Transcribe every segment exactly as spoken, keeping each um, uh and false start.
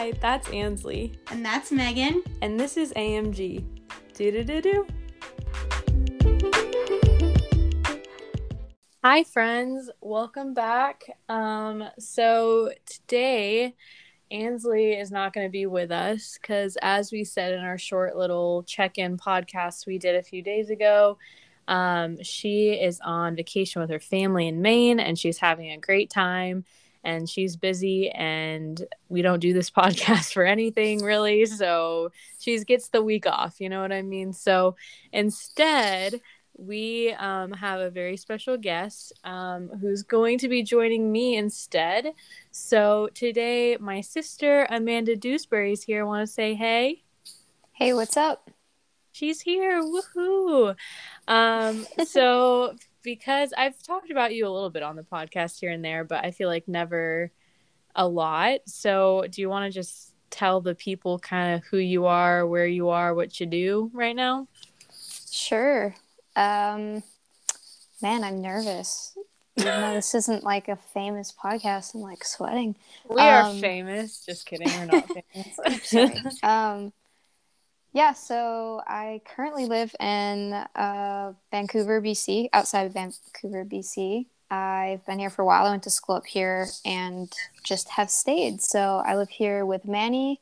Hi, that's Ansley. And that's Megan. And this is A M G. Do-do-do-do. Hi, friends. Welcome back. Um, so today, Ansley is not going to be with us because, as we said in our short little check-in podcast we did a few days ago, um, she is on vacation with her family in Maine, and she's having a great time. And she's busy, and we don't do this podcast for anything, really. So she gets the week off, you know what I mean? So instead, we um, have a very special guest um, who's going to be joining me instead. So today, my sister, Amanda Dewsbury, is here. I want to say hey. Hey, what's up? She's here. Woohoo. Um, so... Because I've talked about you a little bit on the podcast here and there, but I feel like never a lot. So do you want to just tell the people kind of who you are, where you are, what you do right now? Sure. Um, man, I'm nervous. Even though this isn't like a famous podcast, I'm like sweating. We um, are famous. Just kidding. We're not famous. um Yeah, so I currently live in uh, Vancouver, B C, outside of Vancouver, B C. I've been here for a while. I went to school up here and just have stayed. So I live here with Manny,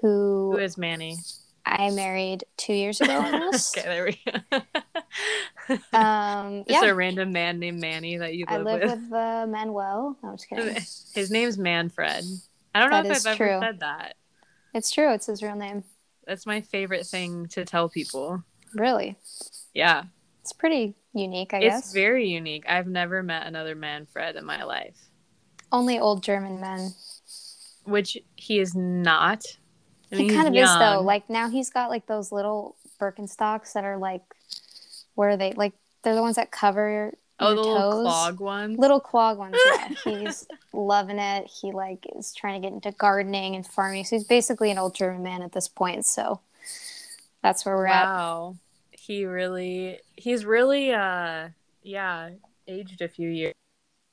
who... Who is Manny? I married two years ago almost. Okay, there we go. um, Just yeah. a random man named Manny that you live with. I live with, with uh, Manuel. No, I'm just kidding. His name's Manfred. I don't know that if I've true. ever said that. It's true. It's his real name. That's my favorite thing to tell people. Really? Yeah. It's pretty unique, I it's guess. It's very unique. I've never met another Manfred in my life. Only old German men. Which he is not. I mean, he kind of young. is, though. Like, now he's got, like, those little Birkenstocks that are, like, what are they? Like, they're the ones that cover your Oh, the toes. little clog ones? Little clog ones, yeah. He's loving it. He, like, is trying to get into gardening and farming. So he's basically an old German man at this point. So that's where we're wow. at. Wow. He really, he's really, uh, yeah, aged a few years.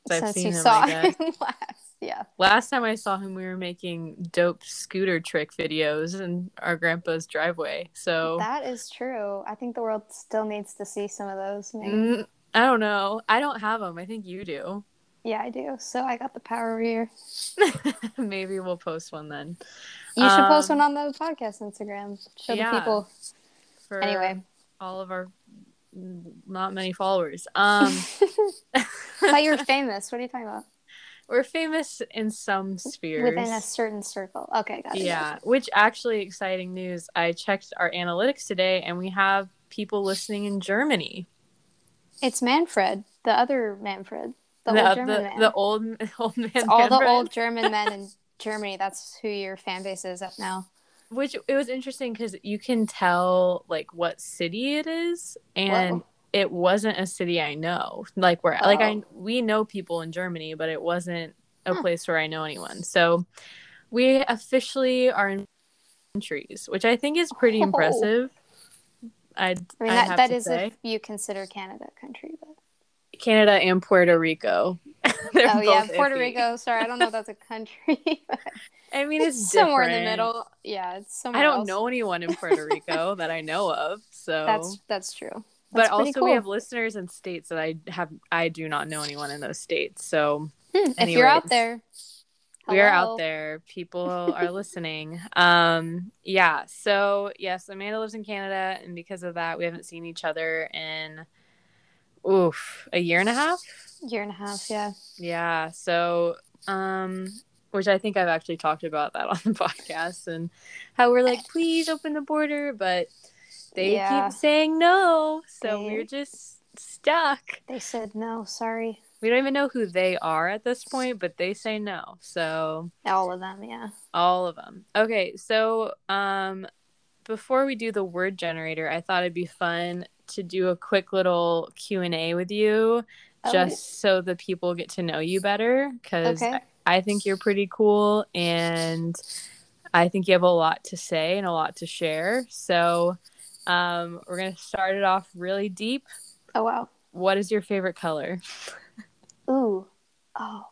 Since I've seen you him, saw him last, yeah. Last time I saw him, we were making dope scooter trick videos in our grandpa's driveway. So that is true. I think the world still needs to see some of those. Maybe. Mm- I don't know. I don't have them. I think you do. Yeah, I do. So I got the power over here. Maybe we'll post one then. You um, should post one on the podcast Instagram. Show yeah, the people. For anyway, all of our not many followers. Um, I thought you were famous. What are you talking about? We're famous in some spheres. Within a certain circle. Okay, got it. Yeah, which actually exciting news. I checked our analytics today, and we have people listening in Germany. It's Manfred, the other Manfred, the no, old German the, man. The old, old man it's all Manfred. The old German men in Germany. That's who your fan base is up now. Which, it was interesting because you can tell, like, what city it is. And Whoa. It wasn't a city I know. Like, where, oh. like I we know people in Germany, but it wasn't a huh. place where I know anyone. So we officially are in countries, which I think is pretty oh. impressive. I'd, I mean, I'd that, that is say. If you consider Canada a country. But... Canada and Puerto Rico. oh, yeah, iffy. Puerto Rico. Sorry, I don't know if that's a country. But I mean, it's, it's somewhere in the middle. Yeah, it's somewhere I don't else. know anyone in Puerto Rico that I know of. So That's that's true. That's but also cool. we have listeners in states that I have. I do not know anyone in those states. So hmm, if you're out there. We are out there. People are listening. Um, yeah. So, yes, Amanda lives in Canada. And because of that, we haven't seen each other in, oof, a year and a half? Year and a half, yeah. Yeah. So, um, which I think I've actually talked about that on the podcast and how we're like, please open the border. But they yeah. keep saying no. So they, we're just stuck. They said no. Sorry. We don't even know who they are at this point, but they say no. So all of them, yeah. All of them. Okay, so um, before we do the word generator, I thought it'd be fun to do a quick little Q and A with you, oh, just wait. so the people get to know you better, because okay. I-, I think you're pretty cool, and I think you have a lot to say and a lot to share. So um, we're going to start it off really deep. Oh, wow. What is your favorite color? Ooh, oh,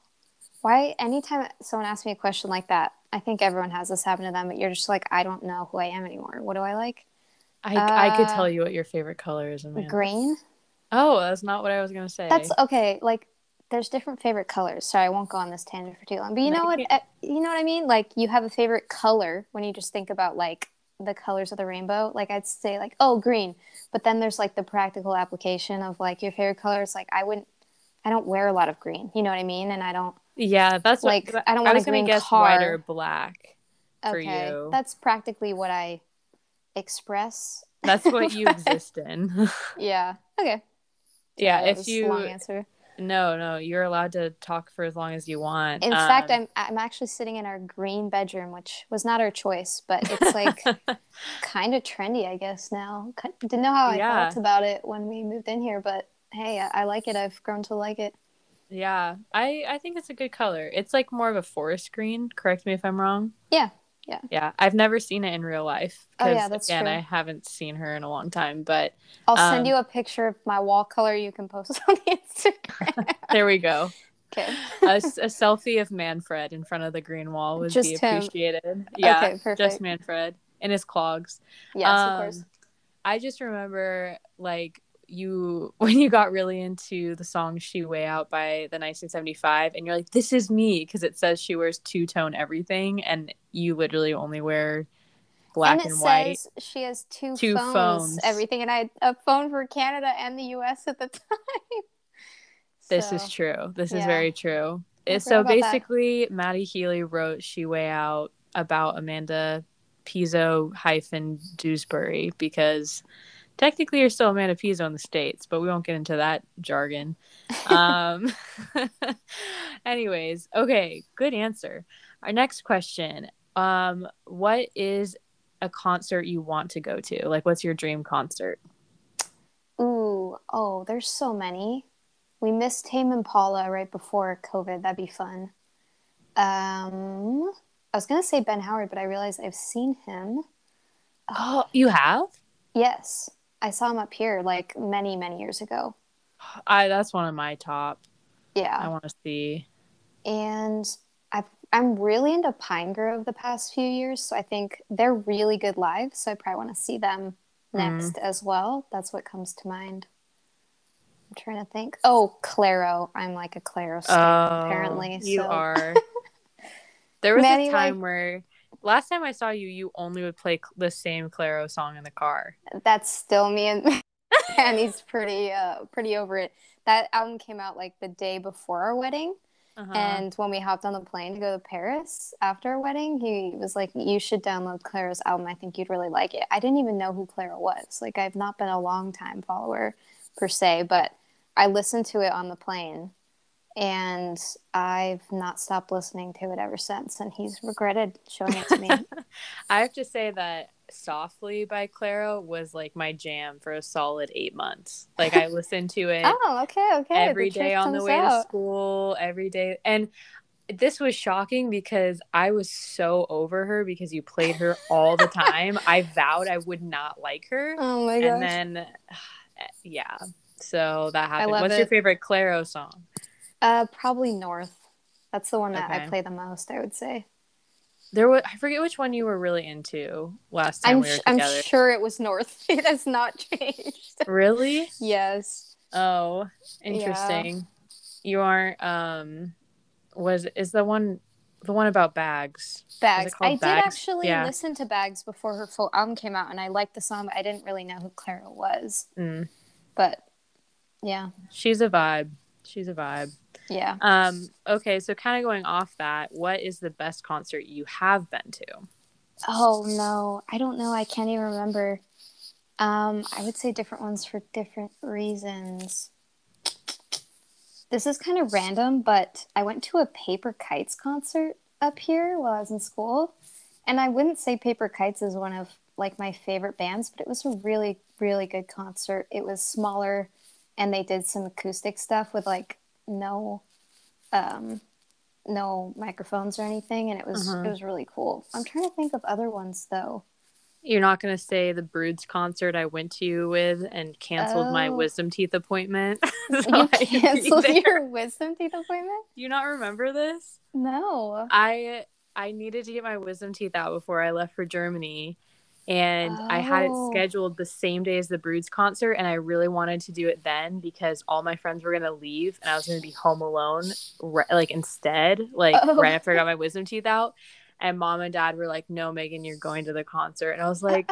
why anytime someone asks me a question like that, I think everyone has this happen to them, but you're just like, I don't know who I am anymore. What do I like? I uh, I could tell you what your favorite color is, Amanda. Green? Oh, that's not what I was going to say. That's okay. Like, there's different favorite colors. Sorry, I won't go on this tangent for too long. But you know what? You know what I mean? Like, you have a favorite color when you just think about, like, the colors of the rainbow. Like, I'd say, like, oh, green. But then there's, like, the practical application of, like, your favorite colors. Like, I wouldn't – I don't wear a lot of green. You know what I mean? And I don't – yeah, that's like what, I don't want to green guess car. White or black for okay, you. That's practically what I express. That's what you exist in. Yeah. Okay. Yeah. yeah if you long answer. No, no, you're allowed to talk for as long as you want. In um, fact, I'm I'm actually sitting in our green bedroom, which was not our choice, but it's like kind of trendy, I guess. Now, didn't know how I yeah. felt about it when we moved in here, but hey, I, I like it. I've grown to like it. Yeah, I, I think it's a good color. It's like more of a forest green. Correct me if I'm wrong. Yeah, yeah, yeah. I've never seen it in real life. Oh yeah, that's again, true. I haven't seen her in a long time. But I'll um, send you a picture of my wall color. You can post on the Instagram. There we go. Okay. a, a selfie of Manfred in front of the green wall would just be appreciated. Him. Yeah, okay, perfect. Just Manfred in his clogs. Yes, um, of course. I just remember like. you when you got really into the song She Way Out by the nineteen seventy-five, and you're like, this is me, because it says she wears two-tone everything and you literally only wear black and, and white. Says she has two, two phones, phones everything, and I had a phone for Canada and the U S at the time. This so, is true this yeah. is very true. It's so basically that. Matty Healy wrote She Way Out about Amanda Pizzo hyphen Dewsbury, because technically, you're still Amanda Pizzo in the States, but we won't get into that jargon. Um, anyways, okay, good answer. Our next question, um, what is a concert you want to go to? Like, what's your dream concert? Ooh, oh, there's so many. We missed Haim and Paula right before COVID. That'd be fun. Um, I was going to say Ben Howard, but I realized I've seen him. Oh, you have? Yes. I saw him up here like many, many years ago. I that's one of my top. Yeah. I want to see. And I've, I'm really into Pine Grove the past few years, so I think they're really good live, so I probably want to see them next mm. as well. That's what comes to mind. I'm trying to think. Oh, Clairo. I'm like a Clairo stan, oh, apparently. You so. Are. There was Manny, a time like, where... Last time I saw you, you only would play the same Clairo song in the car. That's still me, and and he's pretty, uh, pretty over it. That album came out like the day before our wedding, uh-huh. and when we hopped on the plane to go to Paris after our wedding, he was like, "You should download Clairo's album. I think you'd really like it." I didn't even know who Clairo was. Like, I've not been a long time follower per se, but I listened to it on the plane. And I've not stopped listening to it ever since. And he's regretted showing it to me. I have to say that Softly by Clairo was like my jam for a solid eight months. Like, I listened to it oh, okay, okay. every day on the way out. to school, every day. And this was shocking because I was so over her because you played her all the time. I vowed I would not like her. Oh, my gosh. And then, yeah. So that happened. What's it. your favorite Clairo song? Uh, probably North. That's the one that okay. I play the most, I would say. There was, I forget which one you were really into last time I'm we were sh- together. I'm sure it was North. It has not changed. Really? Yes. Oh, interesting. Yeah. You aren't, um, was, is the one, the one about Bags. Bags. I Bags? did actually yeah. listen to Bags before her full album came out, and I liked the song, but I didn't really know who Clairo was. Mm. But, yeah. She's a vibe. She's a vibe. Yeah. Um, okay, so kind of going off that, what is the best concert you have been to? Oh, no. I don't know. I can't even remember. Um, I would say different ones for different reasons. This is kind of random, but I went to a Paper Kites concert up here while I was in school. And I wouldn't say Paper Kites is one of, like, my favorite bands, but it was a really, really good concert. It was smaller, and they did some acoustic stuff with, like, no um, no microphones or anything. And it was uh-huh. it was really cool. I'm trying to think of other ones, though. You're not going to say the Broods concert I went to you with and canceled oh. my wisdom teeth appointment. So you canceled your wisdom teeth appointment? Do you not remember this? No. I I needed to get my wisdom teeth out before I left for Germany. And oh. I had it scheduled the same day as the Broods concert. And I really wanted to do it then because all my friends were going to leave. And I was going to be home alone re- like instead, like oh. right after I got my wisdom teeth out. And mom and dad were like, no, Megan, you're going to the concert. And I was like,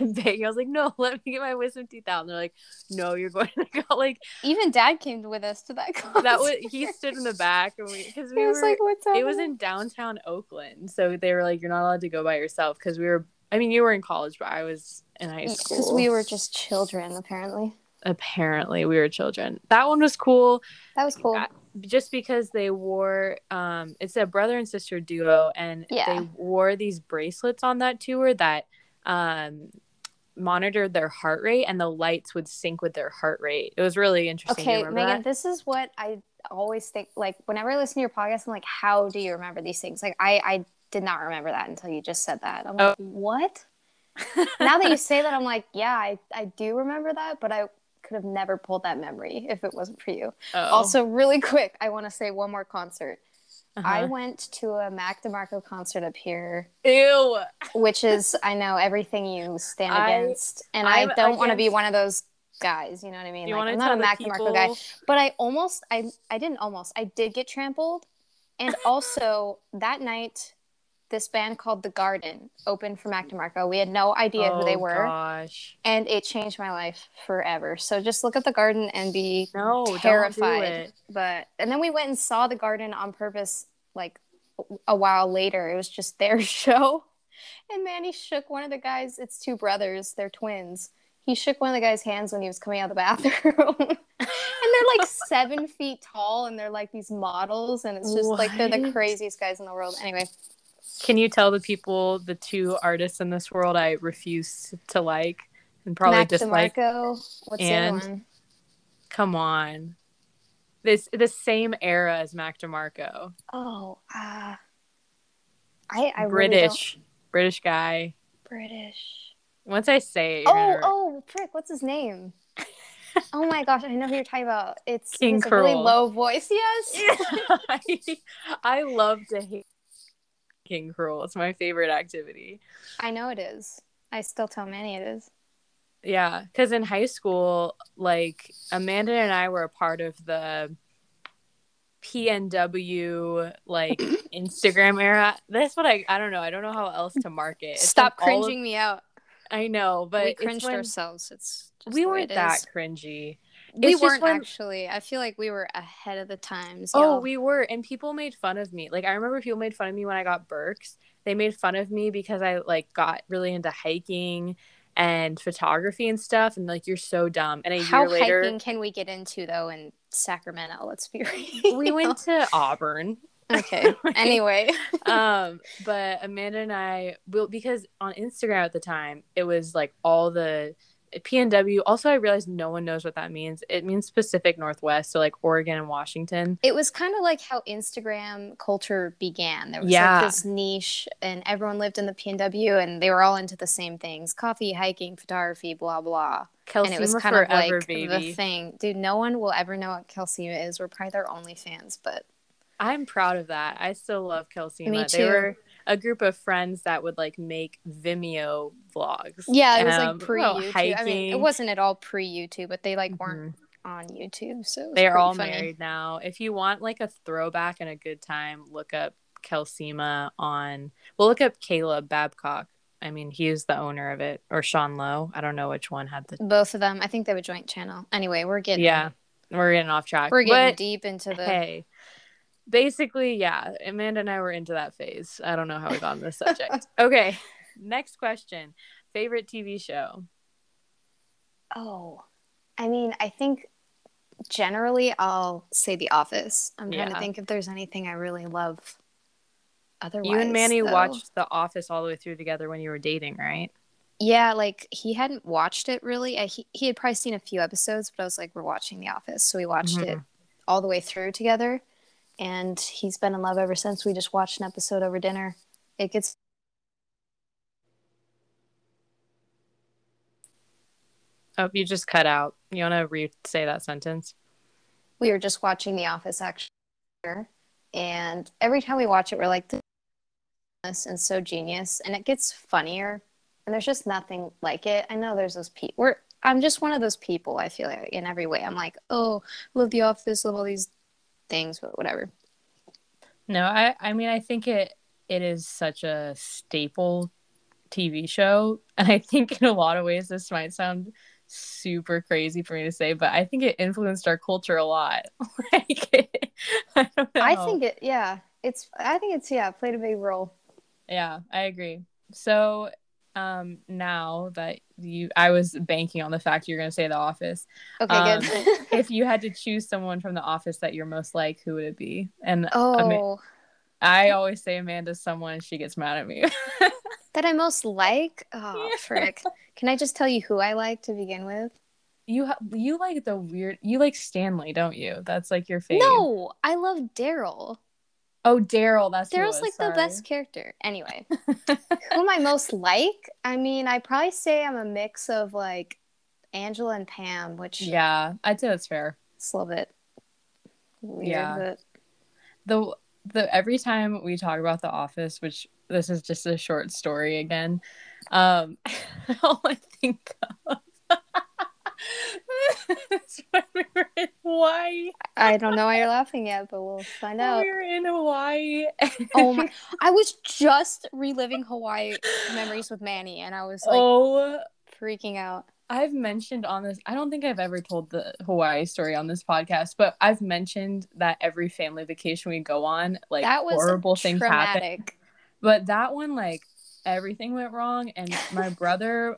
I'm begging. I was like, no, let me get my wisdom teeth out. And they're like, no, you're going to go. Like, even dad came with us to that concert. That was, he stood in the back. And we, cause we were, was like, what's up? It was in downtown Oakland. So they were like, you're not allowed to go by yourself. Because we were, I mean, you were in college, but I was in high school. Because we were just children, apparently. Apparently, we were children. That one was cool. That was cool. I, just because they wore um it's a brother and sister duo, and yeah. they wore these bracelets on that tour that um monitored their heart rate, and the lights would sync with their heart rate. It was really interesting. Okay, Megan, that? This is what I always think, like whenever I listen to your podcast, I'm like, how do you remember these things? Like I I did not remember that until you just said that. I'm oh. like, what? Now that you say that, I'm like, yeah, I I do remember that, but I could have never pulled that memory if it wasn't for you. Oh. Also, really quick, I want to say one more concert. Uh-huh. I went to a Mac DeMarco concert up here. Ew. Which is, I know, everything you stand I, against. And I'm I don't want to be one of those guys. You know what I mean? You like, I'm not a Mac people... DeMarco guy. But I almost, I, I didn't almost, I did get trampled. And also, that night... this band called The Garden opened for Mac DeMarco. We had no idea oh, who they were. Gosh. And it changed my life forever. So just look at The Garden and be no, terrified. Don't do it. But and then we went and saw The Garden on purpose like a while later. It was just their show. And Manny shook one of the guys, it's two brothers, they're twins. He shook one of the guy's hands when he was coming out of the bathroom. And they're like seven feet tall, and they're like these models, and it's just what? Like they're the craziest guys in the world. Anyway. Can you tell the people, the two artists in this world I refuse to like and probably Mac dislike? DeMarco. What's and, the other one? Come on. This the same era as Mac DeMarco. Oh, uh, I, I British. Really British guy. British. Once I say it, Oh, gonna... oh, prick, what's his name? Oh my gosh, I know who you're talking about. It's King Curl. A really low voice, yes. Yeah. I, I love to hate King Curl. It's my favorite activity. I know it is. I still tell Manny it is. Yeah, because in high school, like Amanda and I were a part of the P N W like Instagram era. That's what I I don't know. I don't know how else to market. It's Stop cringing of, me out. I know, but we cringed when, ourselves. It's just we weren't it that is. Cringy. We it's weren't when... actually. I feel like we were ahead of the times. Y'all. Oh, we were. And people made fun of me. Like, I remember people made fun of me when I got Birks. They made fun of me because I, like, got really into hiking and photography and stuff. And, like, you're so dumb. And a How year later. How hiking can we get into, though, in Sacramento? Let's be real. We went to Auburn. Okay. Anyway. um, But Amanda and I, well, because on Instagram at the time, it was, like, all the. P N W. Also, I realized no one knows what that means. It means Pacific Northwest, so like Oregon and Washington. It was kind of like how Instagram culture began. There was yeah. like this niche, and everyone lived in the P N W, and they were all into the same things: coffee, hiking, photography, blah blah. Kelsey and it was kind forever, of like baby. The thing, dude. No one will ever know what Kelsey is. We're probably their only fans, but I'm proud of that. I still love Kelsey. Me too. They were a group of friends that would like make Vimeo vlogs. Yeah, it was um, like pre-YouTube. Hiking. I mean, it wasn't at all pre-YouTube, but they like weren't mm-hmm. on YouTube. So they're all funny. Married now. If you want like a throwback and a good time, look up Kelsema on. Well, look up Caleb Babcock. I mean, he is the owner of it, or Sean Lowe. I don't know which one had the. Both of them. I think they have a joint channel. Anyway, we're getting. Yeah, we're getting off track. We're getting but, deep into the. Hey. Basically, yeah, Amanda and I were into that phase. I don't know how we got on this subject. Okay, next question. Favorite T V show? Oh, I mean, I think generally I'll say The Office. I'm yeah. trying to think if there's anything I really love otherwise. You and Manny though. Watched The Office all the way through together when you were dating, right? Yeah, like he hadn't watched it really. I, he, he had probably seen a few episodes, but I was like, we're watching The Office. So we watched mm-hmm. it all the way through together. And he's been in love ever since. We just watched an episode over dinner. It gets Oh, you just cut out. You want to re-say that sentence? We were just watching The Office, actually. And every time we watch it, we're like, this is and so genius. And it gets funnier. And there's just nothing like it. I know there's those people. We're I'm just one of those people, I feel like, in every way. I'm like, oh, love The Office, love all these things, but whatever. No, I, I mean, I think it it is such a staple T V show. And I think in a lot of ways, this might sound super crazy for me to say, but I think it influenced our culture a lot. like, it, I don't know. I think it, yeah. It's, I think it's, yeah, played a big role. Yeah, I agree. So um, now that you, I was banking on the fact you're going to say The Office. Okay, um, good. If you had to choose someone from The Office that you're most like, who would it be? And oh. Ama- I always say Amanda's someone, she gets mad at me. That I most like? Oh, yeah. Frick. Can I just tell you who I like to begin with? You ha- you like the weird... You like Stanley, don't you? That's like your fave. No! I love Daryl. Oh, Daryl. That's Daryl's like Sorry. The best character. Anyway. Who am I most like? I mean, I probably say I'm a mix of like Angela and Pam, which... Yeah, I'd say that's fair. It's a little bit weird, yeah. but... The, the, every time we talk about The Office, which... This is just a short story again. Um, all I think of is when we were in Hawaii. I don't know why you're laughing yet, but we'll find when out. We were in Hawaii. And... Oh my! I was just reliving Hawaii memories with Manny, and I was like oh, freaking out. I've mentioned on this. I don't think I've ever told the Hawaii story on this podcast, but I've mentioned that every family vacation we go on, like that was horrible things traumatic. happen. But that one, like, everything went wrong, and my brother,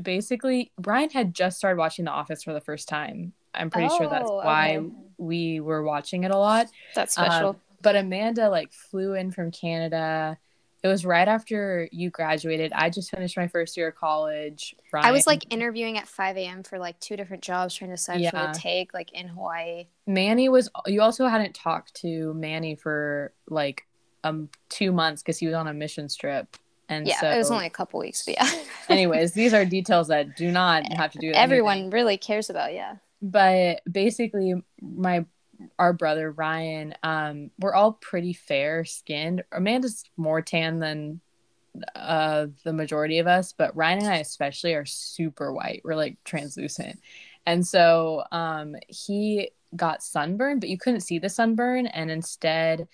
basically, Brian had just started watching The Office for the first time. I'm pretty oh, sure that's why okay. we were watching it a lot. That's special. Um, but Amanda, like, flew in from Canada. It was right after you graduated. I just finished my first year of college. Brian, I was, like, interviewing at five a.m. for, like, two different jobs trying to decide yeah. what to take, like, in Hawaii. Manny was – you also hadn't talked to Manny for, like, um two months because he was on a missions trip, and yeah so... it was only a couple weeks, but yeah. Anyways, these are details that do not have to do with everyone anything. Really cares about yeah but basically my our brother Ryan, um we're all pretty fair skinned. Amanda's more tan than uh the majority of us, but Ryan and I especially are super white. We're like translucent, and so um he got sunburned, but you couldn't see the sunburn, and instead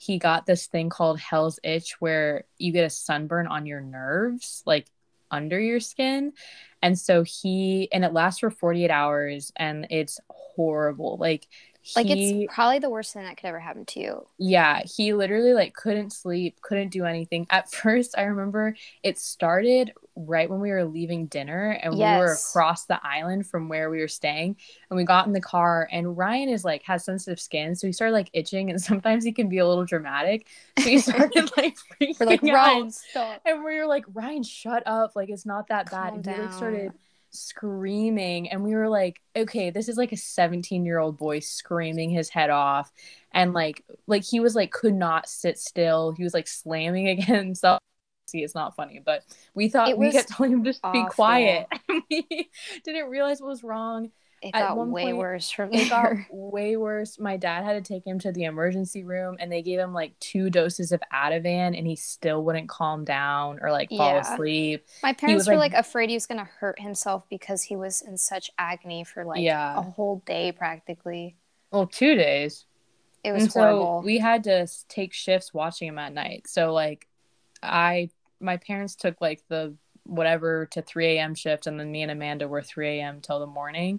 he got this thing called Hell's Itch, where you get a sunburn on your nerves, like under your skin. And so he, and it lasts for forty-eight hours, and it's horrible. Like, he, like it's probably the worst thing that could ever happen to you. Yeah. He literally like couldn't sleep, couldn't do anything. At first, I remember it started right when we were leaving dinner, and yes. we were across the island from where we were staying, and we got in the car, and Ryan is like has sensitive skin, so he started like itching, and sometimes he can be a little dramatic, so he started like freaking we're like out. Ryan, stop. And we were like, Ryan, shut up, like it's not that Calm bad and down. He like, started screaming, and we were like, okay, this is like a seventeen year old boy screaming his head off, and like like he was like could not sit still. He was like slamming against himself. See, it's not funny, but we thought we kept telling him just awful. Be quiet. We didn't realize what was wrong. It At got one way point, worse from there. It got way worse. My dad had to take him to the emergency room, and they gave him like two doses of Ativan, and he still wouldn't calm down or like fall yeah. asleep. My parents was, were like, like afraid he was gonna hurt himself because he was in such agony for like yeah. a whole day practically. Well, two days. It was and horrible. So we had to take shifts watching him at night. So like I. My parents took like the whatever to three a.m. shift, and then me and Amanda were three a.m. till the morning.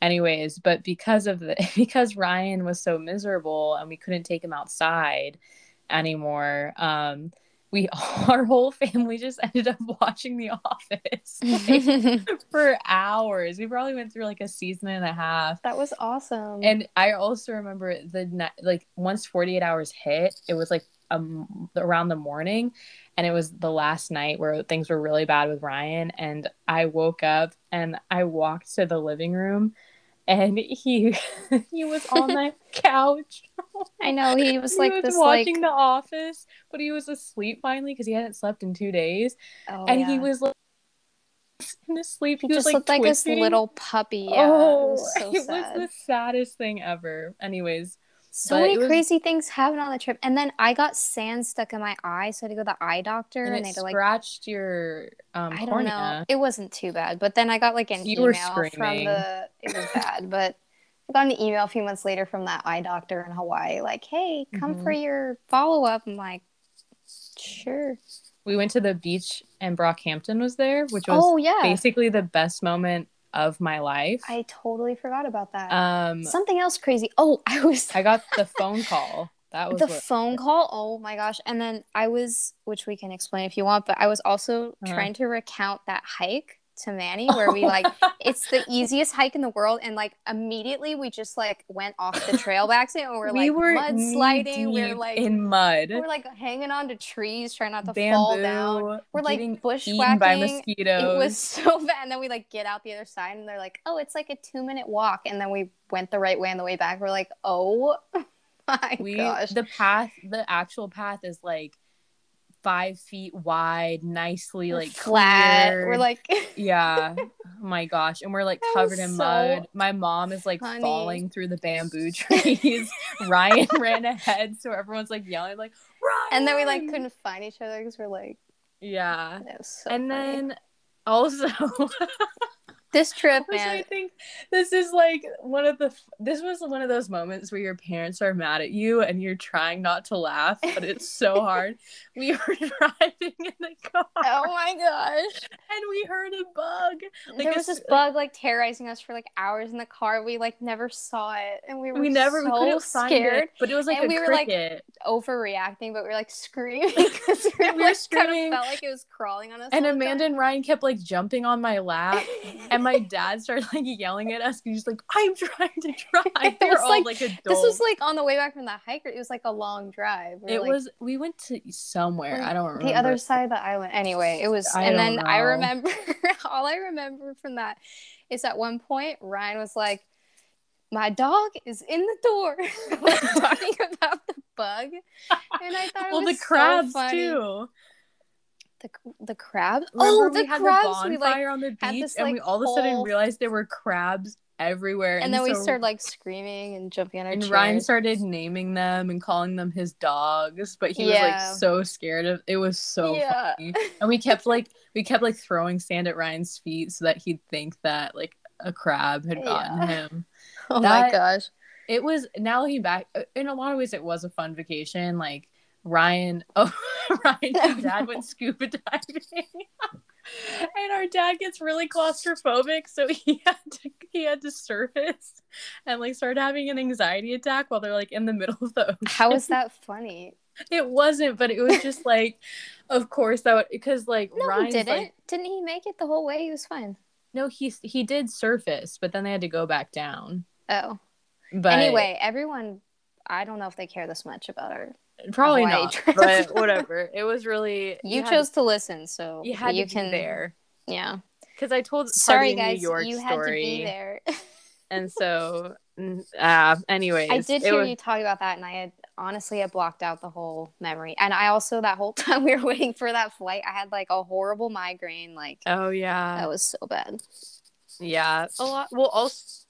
Anyways, but because of the because Ryan was so miserable and we couldn't take him outside anymore, um, we our whole family just ended up watching The Office like, for hours. We probably went through like a season and a half. That was awesome. And I also remember the like once forty-eight hours hit, it was like um around the morning. And it was the last night where things were really bad with Ryan. And I woke up and I walked to the living room, and he he was on my couch. I know he was like he was this watching like... The Office, but he was asleep finally because he hadn't slept in two days. Oh, and yeah. he was like, in his sleep. He, he was, just like, looked twisting. Like this little puppy. Yeah, oh, it, was, so it sad. was the saddest thing ever. Anyways. So many was... crazy things happened on the trip. And then I got sand stuck in my eye, so I had to go to the eye doctor. And, and they scratched like, your um, I don't cornea. know. It wasn't too bad. But then I got like an you email from the... It was bad, but... I got an email a few months later from that eye doctor in Hawaii, like, hey, come mm-hmm. for your follow-up. I'm like, sure. We went to the beach and Brockhampton was there, which was oh, yeah. basically the best moment of my life. I totally forgot about that. Um, Something else crazy. Oh, I was... I got the phone call. That was The what... phone call? Oh, my gosh. And then I was, which we can explain if you want, but I was also uh-huh. trying to recount that hike to Manny where we like it's the easiest hike in the world, and like immediately we just like went off the trail by accident, and we're we like were mud sliding we're like in mud we're like hanging on to trees trying not to Bamboo, fall down, we're like bushwhacking by mosquitoes. It was so bad, and then we like get out the other side and they're like, oh, it's like a two minute walk, and then we went the right way on the way back. We're like, oh my we, gosh the path the actual path is like five feet wide, nicely like flat. Cleared. We're like, yeah, oh my gosh, and we're like that covered in so mud. My mom is like funny. falling through the bamboo trees. Ryan ran ahead, so everyone's like yelling, like, Ryan! And then we like couldn't find each other because we're like, yeah. That was so and funny. Then also, this trip, man. I think this is like one of the. This was one of those moments where your parents are mad at you and you're trying not to laugh, but it's so hard. We were driving in the car. Oh my gosh! And we heard a bug. Like there was a, this bug like terrorizing us for like hours in the car. We like never saw it, and we were we never so we couldn't scared. Find it, but it was like and a we cricket. were like overreacting, but we were like screaming because we, we were like, screaming. Kind of felt like it was crawling on us. And Amanda and Ryan kept like jumping on my lap. And my dad started like yelling at us. He's like, "I'm trying to drive." They were all like, like adults. This was like on the way back from that hike. It was like a long drive. We it like, was. We went to somewhere. I don't remember. The other side of the island. Anyway, it was. I and then know. I remember. All I remember from that is at one point Ryan was like, "My dog is in the door," like, talking about the bug. And I thought, well, it was the crabs so funny. too. The the crabs. Remember oh, the we had crabs. The bonfire we like on the beach, had this, like, and we all of a sudden realized there were crabs everywhere. And, and then so we started like screaming and jumping on our. And chairs. Ryan started naming them and calling them his dogs, but he yeah. was like so scared of. It was so yeah. funny, and we kept like we kept like throwing sand at Ryan's feet so that he'd think that like a crab had gotten yeah. him. Oh that, my gosh! It was now looking back. In a lot of ways, it was a fun vacation. Like. Ryan, oh, Ryan's oh, dad no. went scuba diving, and our dad gets really claustrophobic, so he had to he had to surface and like start having an anxiety attack while they're like in the middle of the ocean. How is that funny? It wasn't, but it was just like, of course that would, because like no, Ryan didn't like, didn't he make it the whole way? He was fine. No, he he did surface, but then they had to go back down. Oh, but anyway, everyone, I don't know if they care this much about our. Probably Hawaii not, trip. But whatever. It was really you, you chose had, to listen, so you, had you to can be there. Yeah, because I told sorry guys, New York you story, had to be there, and so uh, anyways, I did hear was... you talk about that, and I had honestly I blocked out the whole memory, and I also that whole time we were waiting for that flight, I had like a horrible migraine. Like oh yeah, that was so bad. Yeah, a lot. Well, also.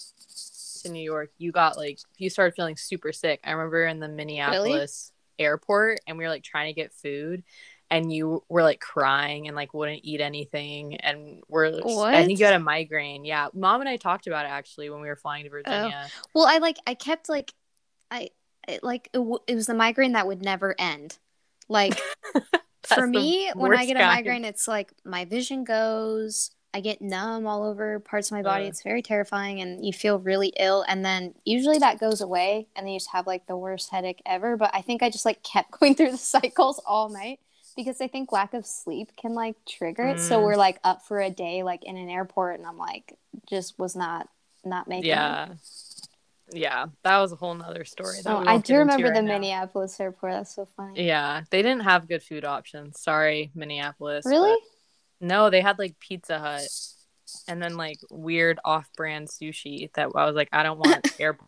In New York, you got like you started feeling super sick. I remember in the Minneapolis really? airport, and we were like trying to get food, and you were like crying and like wouldn't eat anything, and we're like, what? I think you had a migraine. Yeah, Mom and I talked about it actually when we were flying to Virginia. Oh. Well, I like I kept like I it, like it, w- it was the migraine that would never end. Like for me, when I get a migraine, guy. it's like my vision goes. I get numb all over parts of my body. Uh, it's very terrifying, and you feel really ill. And then usually that goes away, and then you just have like the worst headache ever. But I think I just like kept going through the cycles all night because I think lack of sleep can like trigger it. Mm. So we're like up for a day, like in an airport, and I'm like, just was not not making. Yeah, it. yeah, that was a whole nother story. That oh, I do remember right the now. Minneapolis airport. That's so funny. Yeah, they didn't have good food options. Sorry, Minneapolis. Really. But- No, they had like Pizza Hut and then like weird off-brand sushi that I was like, I don't want air.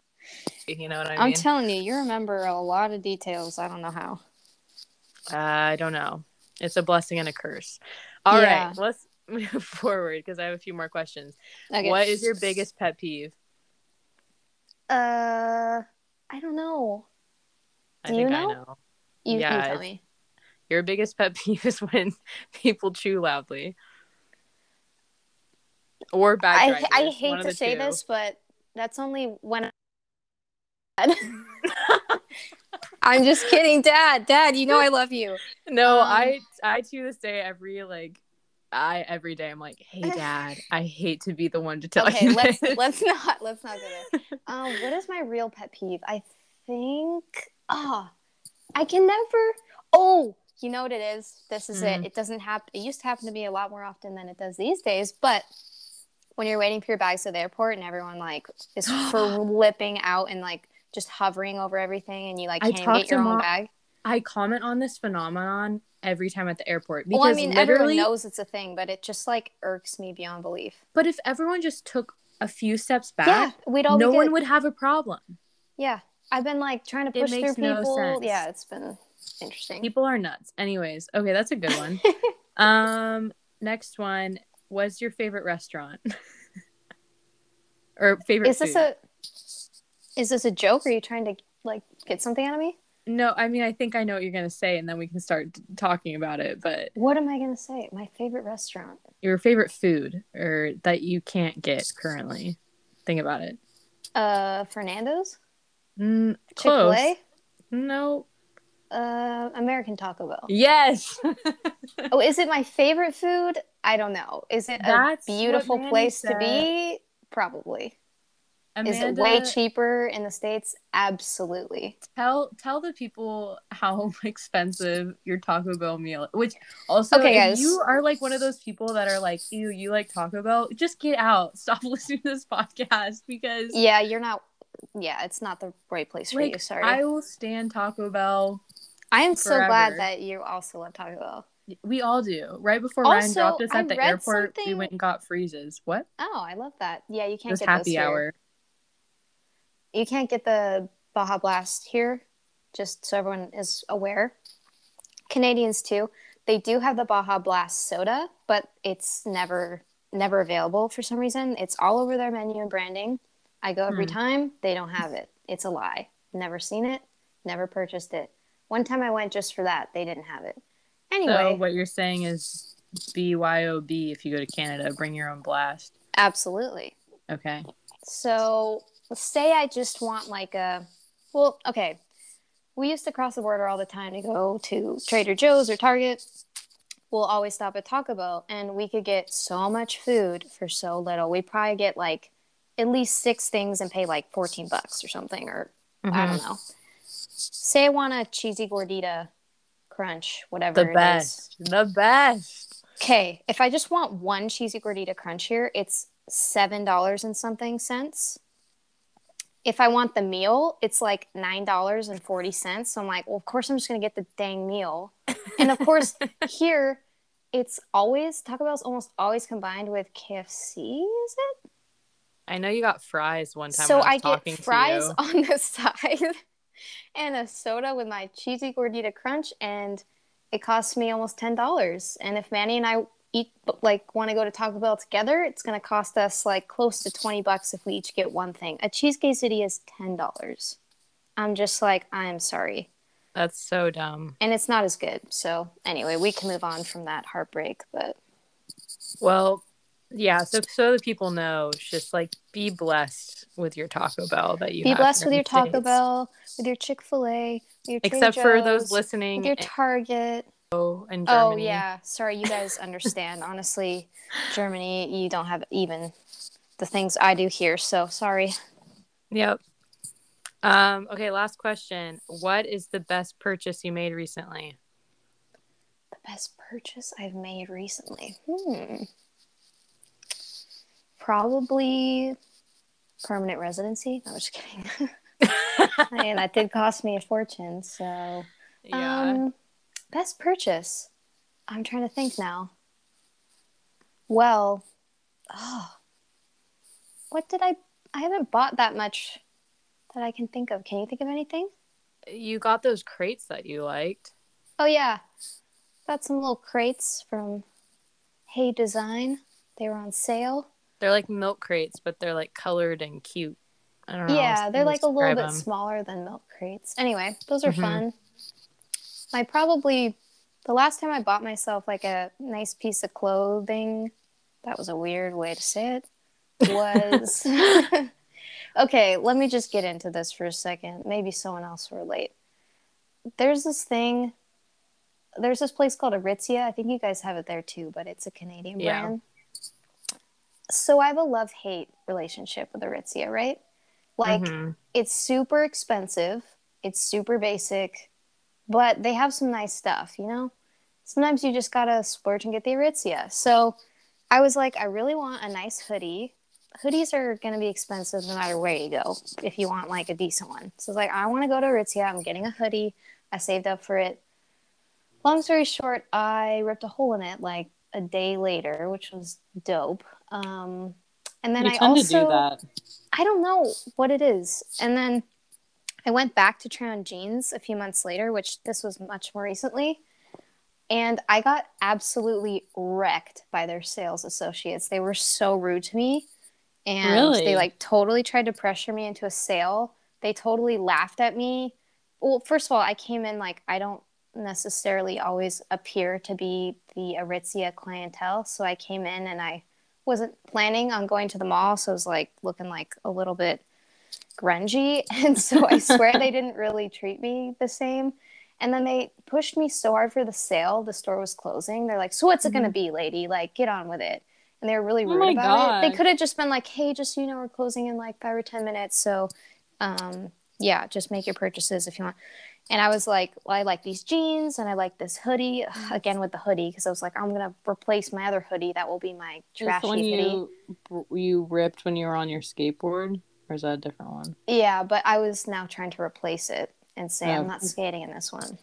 You know what I mean? I'm telling you, you remember a lot of details. I don't know how. Uh, I don't know. It's a blessing and a curse. All yeah. right, let's move forward because I have a few more questions. Okay. What is your biggest pet peeve? Uh, I don't know. Do I think you know? I know. You yeah, can tell me. Your biggest pet peeve is when people chew loudly. Or bad drivers. I, I hate to say two. this, but that's only when I... I'm just kidding, Dad. Dad, you know I love you. No, um, I I to this day every like I every day I'm like, hey Dad, I hate to be the one to tell okay, you. Okay, let's this. let's not let's not go there. Um, what is my real pet peeve? I think ah, oh, I can never. Oh, you know what it is. This is mm-hmm. it. It doesn't happen. It used to happen to me a lot more often than it does these days. But when you're waiting for your bags at the airport and everyone like is flipping out and like just hovering over everything and you like I can't get your own mom- bag. I comment on this phenomenon every time at the airport because well, I mean, literally everyone knows it's a thing, but it just like irks me beyond belief. But if everyone just took a few steps back, yeah, we'd all no one would have a problem. Yeah, I've been like trying to push it makes through people. No sense. Yeah, it's been interesting. People are nuts. Anyways, okay, that's a good one. um, next one. What's your favorite restaurant or favorite? Is this food? a is this a joke? Or are you trying to like get something out of me? No, I mean, I think I know what you're going to say, and then we can start t- talking about it, but... What am I going to say? My favorite restaurant. Your favorite food, or that you can't get currently. Think about it. Uh, Fernando's? Mm, close. Chick-fil-A? No. Uh, American Taco Bell. Yes! Oh, is it my favorite food? I don't know. Is it That's a beautiful place said. to be? Probably. Amanda, is it way cheaper in the States? Absolutely. Tell tell the people how expensive your Taco Bell meal is. Which also, okay, if guys. you are like one of those people that are like, ew, you like Taco Bell, just get out. Stop listening to this podcast because... Yeah, you're not... Yeah, it's not the right place for like, you. Sorry. I will stand Taco Bell I am forever. so glad that you also love Taco Bell. We all do. Right before also, Ryan dropped us at I the airport, something... we went and got freezes. What? Oh, I love that. Yeah, you can't this get happy those hour. Here. You can't get the Baja Blast here, just so everyone is aware. Canadians, too. They do have the Baja Blast soda, but it's never never available for some reason. It's all over their menu and branding. I go every mm. time. They don't have it. It's a lie. Never seen it. Never purchased it. One time I went just for that. They didn't have it. Anyway. So what you're saying is B Y O B if you go to Canada. Bring your own blast. Absolutely. Okay. So... Say I just want like a, well, okay, we used to cross the border all the time to go to Trader Joe's or Target. We'll always stop at Taco Bell, and we could get so much food for so little. We'd probably get like at least six things and pay like fourteen bucks or something, or mm-hmm. I don't know. Say I want a cheesy gordita crunch, whatever the it best. is. The best. Okay, if I just want one cheesy gordita crunch here, it's seven dollars and something cents. If I want the meal, it's like nine dollars and forty cents. So I'm like, well, of course I'm just going to get the dang meal. And of course, here, it's always, Taco Bell's almost always combined with K F C, is it? I know you got fries one time so when I was I talking to you. So I get fries on the side and a soda with my cheesy gordita crunch, and it costs me almost ten dollars. And if Manny and I eat, like, want to go to Taco Bell together, it's going to cost us like close to twenty bucks if we each get one thing. A cheese quesadilla is ten dollars. I'm just like, I'm sorry. That's so dumb. And it's not as good. So anyway, we can move on from that heartbreak, but. Well, yeah. So, so the people know, just like be blessed with your Taco Bell that you be have blessed with your Taco States. Bell, with your Chick-fil-A, with your Trader Joe's, except for those listening, with your Target. Oh, and Germany. Oh, yeah. Sorry, you guys understand. Honestly, Germany, you don't have even the things I do here, so sorry. Yep. Um, okay, last question. What is the best purchase you made recently? The best purchase I've made recently? Hmm. Probably permanent residency. No, I'm just kidding. I mean, that did cost me a fortune, so... Yeah. Um, Best purchase. I'm trying to think now. Well, oh, what did I... I haven't bought that much that I can think of. Can you think of anything? You got those crates that you liked. Oh, yeah. Got some little crates from Hey Design. They were on sale. They're like milk crates, but they're like colored and cute. I don't know. Yeah, they're like a little bit them. smaller than milk crates. Anyway, those are mm-hmm. fun. I probably, the last time I bought myself like a nice piece of clothing, that was a weird way to say it, was, okay, let me just get into this for a second. Maybe someone else will relate. There's this thing, there's this place called Aritzia. I think you guys have it there too, but it's a Canadian yeah. brand. So I have a love-hate relationship with Aritzia, right? Like, mm-hmm. it's super expensive. It's super basic. But they have some nice stuff, you know? Sometimes you just gotta splurge and get the Aritzia. So I was like, I really want a nice hoodie. Hoodies are gonna be expensive no matter where you go if you want, like, a decent one. So I was like, I want to go to Aritzia. I'm getting a hoodie. I saved up for it. Long story short, I ripped a hole in it, like, a day later, which was dope. Um, and then you I also... to do that. I don't know what it is. And then I went back to try on jeans a few months later, which this was much more recently. And I got absolutely wrecked by their sales associates. They were so rude to me. And really? They like totally tried to pressure me into a sale. They totally laughed at me. Well, first of all, I came in like, I don't necessarily always appear to be the Aritzia clientele. So I came in and I wasn't planning on going to the mall. So I was like looking like a little bit grungy, and so I swear they didn't really treat me the same. And then they pushed me so hard for the sale. The store was closing. They're like, so what's it mm-hmm. gonna be, lady? Like, get on with it. And they were really rude oh about God. it. They could have just been like, hey, just so you know, we're closing in like five or ten minutes, so um yeah, just make your purchases if you want. And I was like, well, I like these jeans and I like this hoodie. Ugh, again with the hoodie, because I was like, I'm going to replace my other hoodie. That will be my trashy hoodie. You, you ripped when you were on your skateboard? Or is that a different one? Yeah, but I was now trying to replace it and say, oh. I'm not skating in this one.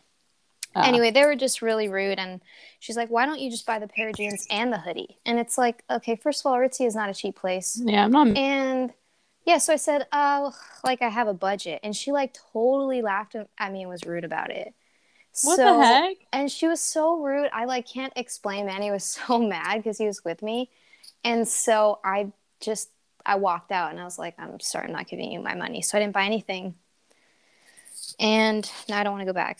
Ah. Anyway, they were just really rude. And she's like, why don't you just buy the pair of jeans and the hoodie? And it's like, okay, first of all, Aritzia is not a cheap place. Yeah, I'm not. And... yeah, so I said, oh, like, I have a budget. And she, like, totally laughed at me and was rude about it. What so, the heck? And she was so rude. I, like, can't explain. Manny was so mad because he was with me. And so I just, I walked out. And I was like, I'm sorry, I'm not giving you my money. So I didn't buy anything. And now I don't want to go back.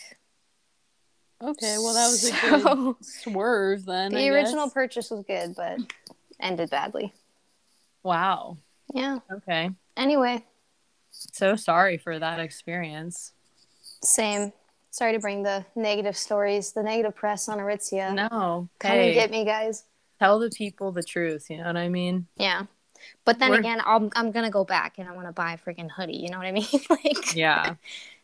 Okay, well, that was so, a good swerve then, The I original guess. purchase was good, but ended badly. Wow. Yeah. Okay. Anyway. So sorry for that experience. Same. Sorry to bring the negative stories, the negative press on Aritzia. No. Come hey. and get me, guys. Tell the people the truth, you know what I mean? Yeah. But then We're... again, I'll, I'm going to go back and I want to buy a freaking hoodie, you know what I mean? Like, yeah.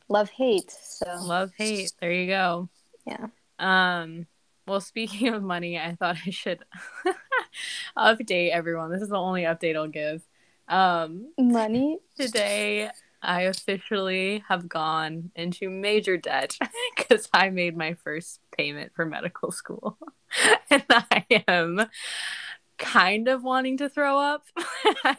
Love-hate. So. Love-hate. There you go. Yeah. Um. Well, speaking of money, I thought I should update everyone. This is the only update I'll give. Um, money. Today, I officially have gone into major debt because I made my first payment for medical school, and I am kind of wanting to throw up.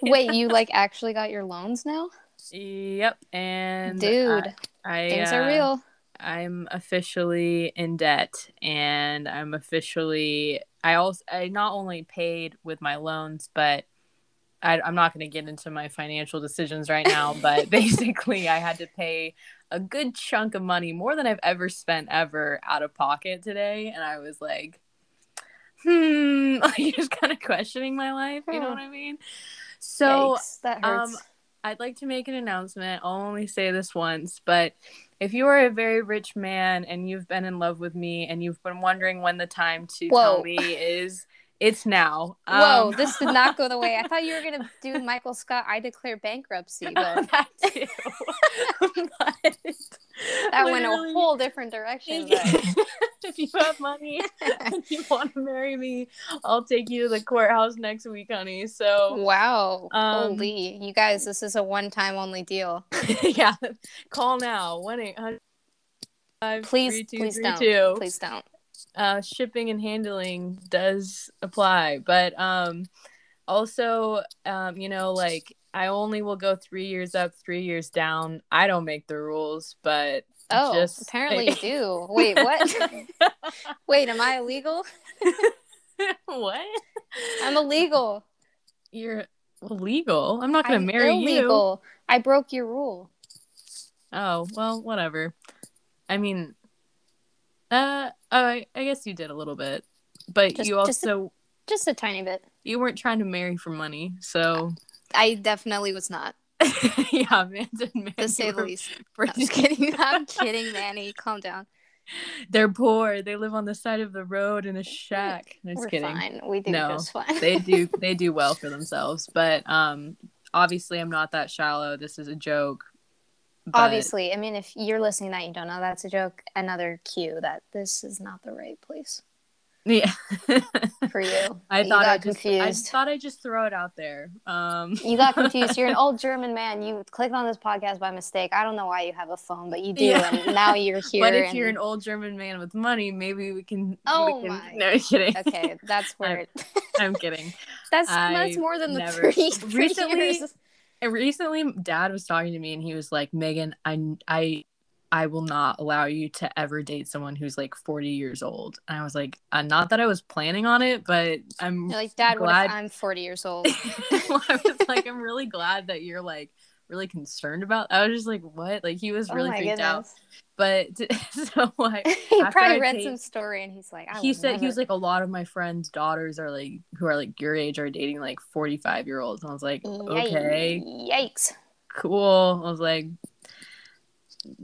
Wait, you like actually got your loans now? Yep, and dude, I, I, things uh, are real. I'm officially in debt, and I'm officially. I also I not only paid with my loans, but. I, I'm not going to get into my financial decisions right now, but basically I had to pay a good chunk of money, more than I've ever spent ever, out of pocket today. And I was like, hmm, like just kind of questioning my life. You know what I mean? So Yikes, that hurts. Um, I'd like to make an announcement. I'll only say this once, but if you are a very rich man and you've been in love with me and you've been wondering when the time to Whoa. tell me is... it's now. Um, Whoa, this did not go the way. I thought you were going to do Michael Scott, I declare bankruptcy. But... that too. But that went a whole different direction. If you, if you have money and you want to marry me, I'll take you to the courthouse next week, honey. So Wow. Um, Holy. You guys, this is a one-time only deal. Yeah. Call now. one eight hundred Please, please don't. Please don't. Uh, shipping and handling does apply, but um, also, um, you know, like I only will go three years up, three years down. I don't make the rules, but oh, just apparently like... you do. Wait, what? Wait, am I illegal? What? I'm illegal. You're illegal? I'm not going to marry illegal. you. I'm illegal. I broke your rule. Oh, well, whatever. I mean, uh, I, I guess you did a little bit. But just, you also... Just a, just a tiny bit. You weren't trying to marry for money, so... I definitely was not. Yeah, Amanda and Manny. To say the least. No, I'm just kidding. I'm kidding, Manny. Calm down. They're poor. They live on the side of the road in a shack. Just We're kidding. Fine. We do no, just fine. they do. They do well for themselves. But um, obviously, I'm not that shallow. This is a joke. But... Obviously, I mean, if you're listening to that, you don't know that's a joke. Another cue that this is not the right place. Yeah. For you. I you thought got I just, confused. I thought I just throw it out there. Um You got confused. You're an old German man. You clicked on this podcast by mistake. I don't know why you have a phone, but you do, yeah. And now you're here. But if and... you're an old German man with money, maybe we can Oh we can... my No, I'm kidding. Okay, that's weird. I'm, I'm kidding. That's I that's more than never... the three, three recently years. Recently Dad was talking to me and he was like, Megan, I I I will not allow you to ever date someone who's like forty years old. And I was like, uh, not that I was planning on it, but I'm you're like, Dad, glad... what if I'm forty years old? Well, I was like, I'm really glad that you're like really concerned about. I was just like, what? Like he was really oh freaked goodness. out. But so like he probably I read date, some story and he's like, I he said never... he was like, a lot of my friends' daughters are like who are like your age are dating like forty-five year olds. And I was like, Yikes. okay, yikes, cool. I was like.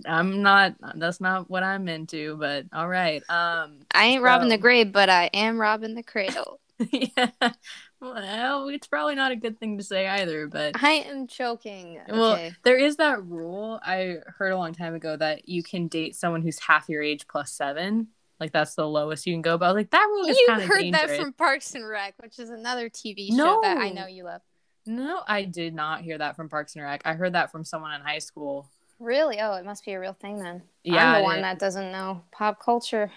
I'm not that's not what I'm into, but all right. Um I ain't so, robbing the grave, but I am robbing the cradle. Yeah. Well, it's probably not a good thing to say either, but I am joking. Well, okay. There is that rule I heard a long time ago that you can date someone who's half your age plus seven. Like that's the lowest you can go, but I was like, that rule is kind of dangerous. You heard that from Parks and Rec, which is another T V no. show that I know you love. No, I did not hear that from Parks and Rec. I heard that from someone in high school. Really? Oh, it must be a real thing then. Yeah, I'm the one it, that doesn't know pop culture.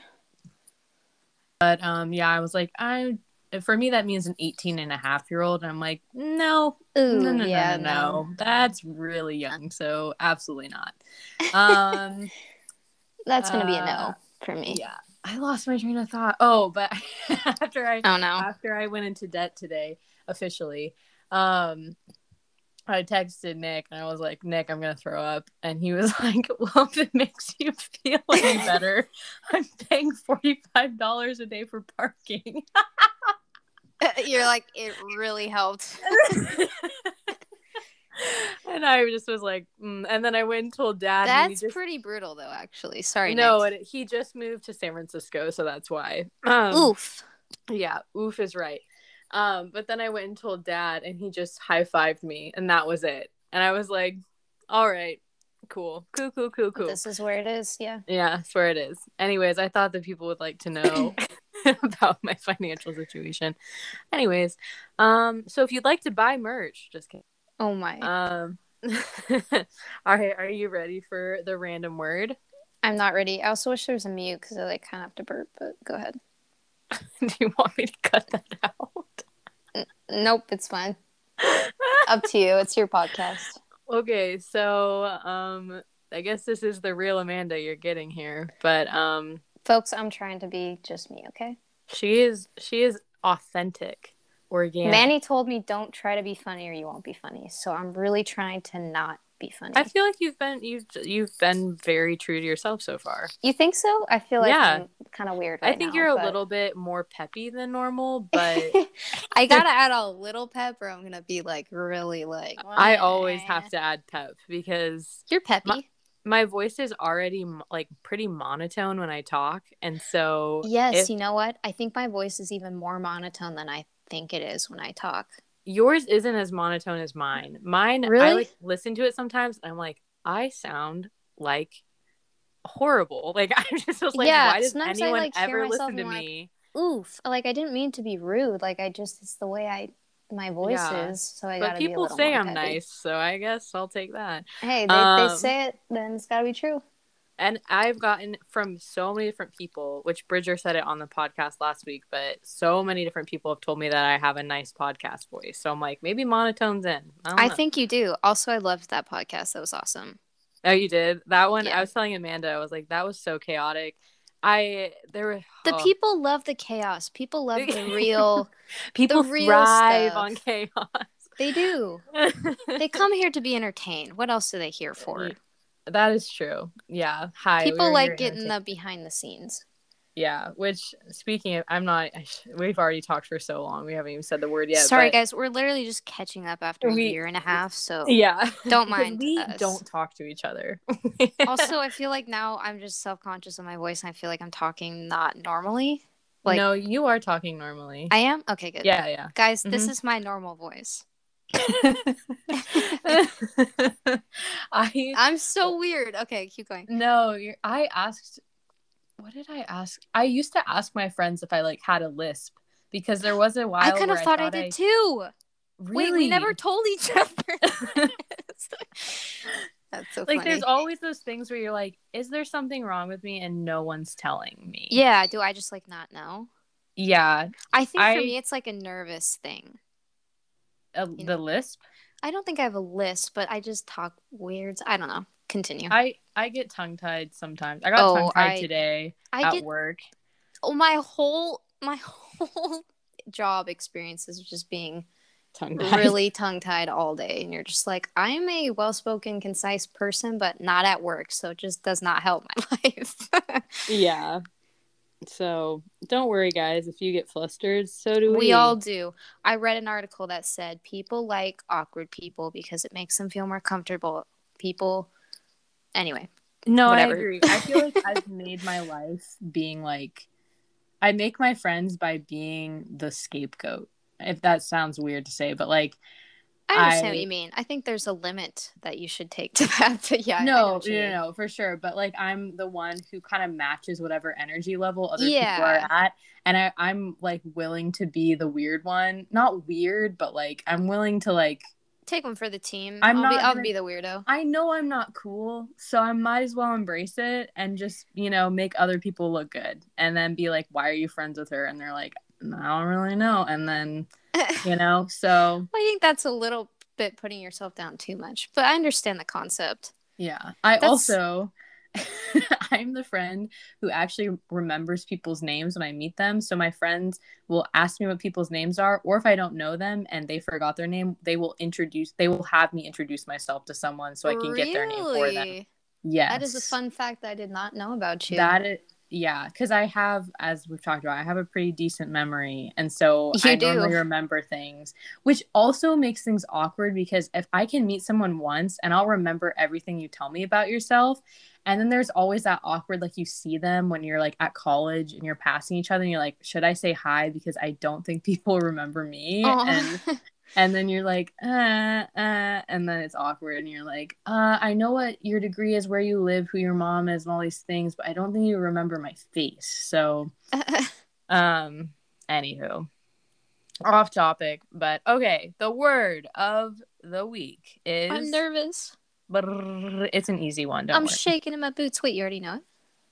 But um, yeah, I was like, I for me that means an eighteen and a half year old, and I'm like, no, Ooh, no, no, yeah, no, no, no, that's really young, so absolutely not. Um, that's gonna uh, be a no for me. Yeah, I lost my train of thought. Oh, but after I oh, no. after I went into debt today officially, um. I texted Nick and I was like, Nick, I'm going to throw up. And he was like, well, if it makes you feel any better, I'm paying forty-five dollars a day for parking. You're like, it really helped. And I just was like, mm. And then I went and told Dad. That's just... pretty brutal, though, actually. Sorry, no, Nick. No, he just moved to San Francisco, so that's why. Um, oof. Yeah, oof is right. Um, but then I went and told Dad and he just high-fived me and that was it. And I was like, all right, cool. Cool, cool, cool, cool. This is where it is, yeah. Yeah, that's where it is. Anyways, I thought that people would like to know about my financial situation. Anyways, um, so if you'd like to buy merch, just kidding. Oh my. Um, all right, are you ready for the random word? I'm not ready. I also wish there was a mute because I like kind of have to burp, but go ahead. Do you want me to cut that out? N- nope, it's fine. Up to you. It's your podcast. Okay, so um, I guess this is the real Amanda you're getting here, but um, folks, I'm trying to be just me, okay? She is. She is authentic, organic. Manny told me don't try to be funny or you won't be funny, so I'm really trying to not be funny. I feel like you've been you've you've been very true to yourself so far. You think so? I feel like yeah. I'm kind of weird right I think now, you're but... a little bit more peppy than normal, but I gotta add a little pep or I'm gonna be like really like Wah. I always have to add pep because you're peppy. My, my voice is already like pretty monotone when I talk, and so yes, if... you know what? I think my voice is even more monotone than I think it is when I talk. Yours isn't as monotone as mine. Mine, really? I like listen to it sometimes. And I'm like, I sound like horrible. Like I just was like, yeah, why does anyone I, like, ever listen to me? Like, oof! Like I didn't mean to be rude. Like I just, it's the way I my voice yeah. is. So I got. But people be a say I'm petty. Nice, so I guess I'll take that. Hey, they, um, they say it, then it's gotta be true. And I've gotten from so many different people, which Bridger said it on the podcast last week, but so many different people have told me that I have a nice podcast voice. So I'm like, maybe monotone's in. I, don't I know. think you do. Also, I loved that podcast. That was awesome. Oh, you did? That one? Yeah. I was telling Amanda, I was like, that was so chaotic. I there were the oh. people love the chaos. People love the real. People the real thrive stuff. on chaos. They do. They come here to be entertained. What else are they here for? That is true. Yeah. Hi. People we like getting the behind the scenes. Yeah. Which, speaking of, I'm not. We've already talked for so long. We haven't even said the word yet. Sorry, guys. We're literally just catching up after we, a year and a half. So yeah, don't mind. We us. don't talk to each other. Also, I feel like now I'm just self conscious of my voice, and I feel like I'm talking not normally. Like, no, you are talking normally. I am? Okay, good. Yeah, yeah. Guys, mm-hmm. this is my normal voice. I, I'm so weird. Okay, keep going. No, you're, I asked, what did I ask? I used to ask my friends if I like had a lisp, because there was a while I kind of thought, thought I did I, too. Really? Wait, we never told each other. That's so funny. Like, there's always those things where you're like, is there something wrong with me and no one's telling me? Yeah, do I just like not know? Yeah. I think I, for me it's like a nervous thing. A, the know? lisp? I don't think I have a lisp, but I just talk weird. I don't know. Continue. I, I get tongue-tied sometimes. I got oh, tongue-tied I, today I at get, work. Oh, my whole my whole job experience is just being tongue-tied. Really tongue-tied all day, and you're just like, I'm a well-spoken, concise person, but not at work, so it just does not help my life. Yeah, so don't worry, guys, if you get flustered, so do we. We all do. I read an article that said people like awkward people because it makes them feel more comfortable. People, anyway. No, whatever. I agree. I feel like I've made my life being like, I make my friends by being the scapegoat. If that sounds weird to say, but like, I understand I, what you mean. I think there's a limit that you should take to that. But yeah, no, no, mean. no, for sure. But like, I'm the one who kind of matches whatever energy level other yeah. people are at, and I, I'm like willing to be the weird one. Not weird, but like, I'm willing to like take one for the team. I'm I'll not. Be, I'll gonna, be the weirdo. I know I'm not cool, so I might as well embrace it and just, you know, make other people look good, and then be like, why are you friends with her? And they're like, I don't really know. And then, you know, so. Well, I think that's a little bit putting yourself down too much, but I understand the concept. Yeah. I that's... also, I'm the friend who actually remembers people's names when I meet them. So my friends will ask me what people's names are, or if I don't know them and they forgot their name, they will introduce, they will have me introduce myself to someone so I can really? get their name for them. Yes. That is a fun fact that I did not know about you. That is. Yeah, because I have, as we've talked about, I have a pretty decent memory. And so you I do. normally remember things, which also makes things awkward, because if I can meet someone once and I'll remember everything you tell me about yourself. And then there's always that awkward, like you see them when you're like at college and you're passing each other and you're like, should I say hi? Because I don't think people remember me. Aww. And And then you're like, uh, uh, and then it's awkward. And you're like, uh, I know what your degree is, where you live, who your mom is, and all these things, but I don't think you remember my face. So, um, anywho, off topic, but okay. The word of the week is. I'm nervous. It's an easy one. Don't I'm worry. shaking in my boots. Wait, you already know it?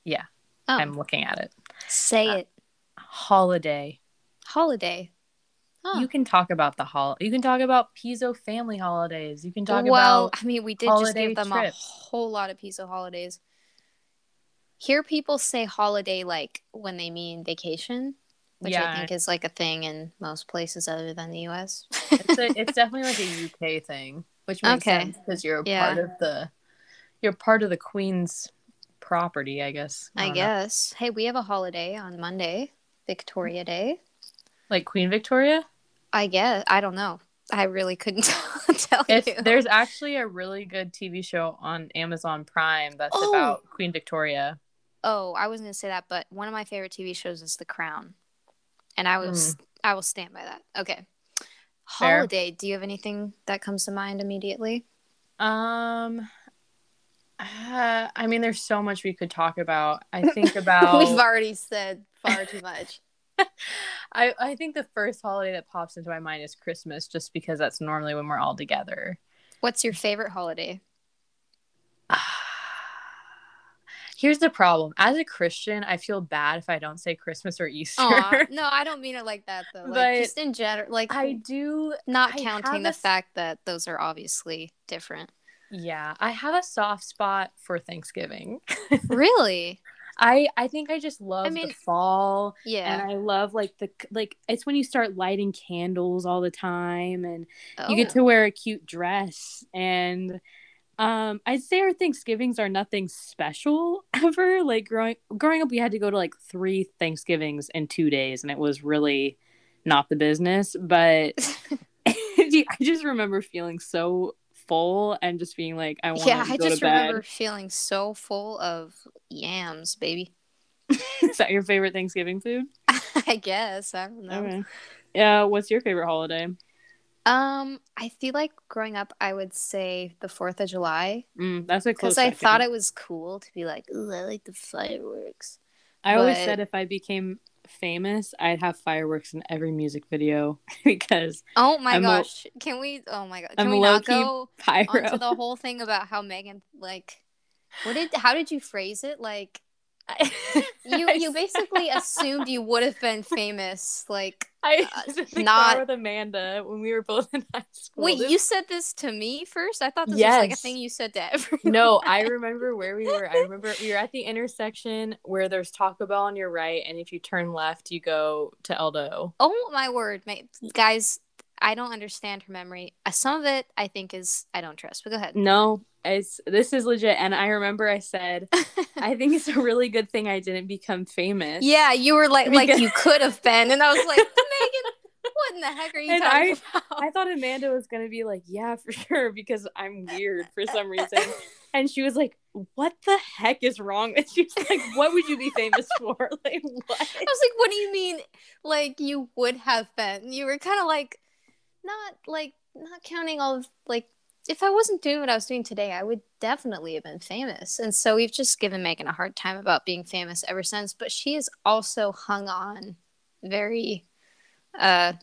Yeah. Oh. I'm looking at it. Say uh, it. Holiday. Holiday. Huh. You can talk about the hol. You can talk about Piso family holidays. You can talk well, about Well, I mean, we did just give them trips. a whole lot of Piso holidays. Hear people say holiday like when they mean vacation, which yeah. I think is like a thing in most places other than the U S It's, a, it's definitely like a U K thing, which makes okay. sense because you're a yeah. part of the you're part of the Queen's property, I guess. I, I guess. Know. Hey, we have a holiday on Monday, Victoria Day. Like Queen Victoria? I guess. I don't know. I really couldn't tell it's, you. There's actually a really good T V show on Amazon Prime that's oh. about Queen Victoria. Oh, I wasn't going to say that, but one of my favorite T V shows is The Crown. And I was mm. I will stand by that. Okay. Holiday, Fair. do you have anything that comes to mind immediately? Um uh, I mean, there's so much we could talk about. I think about We've already said far too much. I, I think the first holiday that pops into my mind is Christmas, just because that's normally when we're all together. What's your favorite holiday? Here's the problem. As a Christian, I feel bad if I don't say Christmas or Easter. Aww. No, I don't mean it like that, though. Like, but just in general, like I do not I counting the a... fact that those are obviously different. Yeah, I have a soft spot for Thanksgiving. Really? I I think I just love I mean, the fall. Yeah, and I love like the like it's when you start lighting candles all the time, and oh. you get to wear a cute dress. And um, I'd say our Thanksgivings are nothing special ever. Like growing growing up, we had to go to like three Thanksgivings in two days, and it was really not the business. But I just remember feeling so full and just being like, I want yeah, to go to bed. Yeah, I just remember feeling so full of yams, baby. Is that your favorite Thanksgiving food? I guess. I don't know. Okay. Yeah, what's your favorite holiday? Um, I feel like growing up, I would say the fourth of July. Mm, that's a close second. Because I thought it was cool to be like, ooh, I like the fireworks. I but... always said if I became famous, I'd have fireworks in every music video because oh my I'm gosh a, can we oh my god can I'm we not go pyro. Onto the whole thing about how Megan like what did how did you phrase it like you you basically assumed you would have been famous like I was in the not car with Amanda when we were both in high school. Wait, this... you said this to me first? I thought this yes. was like a thing you said to everyone. No, I remember where we were. I remember we were at the intersection where there's Taco Bell on your right, and if you turn left, you go to Eldo. Oh my word, my... guys! I don't understand her memory. Some of it, I think, is I don't trust. But go ahead. No, it's this is legit, and I remember I said, I think it's a really good thing I didn't become famous. Yeah, you were like, because... like you could have been, and I was like. What in the heck are you and talking I, about? I thought Amanda was going to be like, yeah, for sure, because I'm weird for some reason. And she was like, what the heck is wrong? And she was like, what would you be famous for? Like, what? I was like, what do you mean, like, you would have been? You were kind of like, not, like, not counting all of, like, if I wasn't doing what I was doing today, I would definitely have been famous. And so we've just given Megan a hard time about being famous ever since. But she has also hung on very... Uh,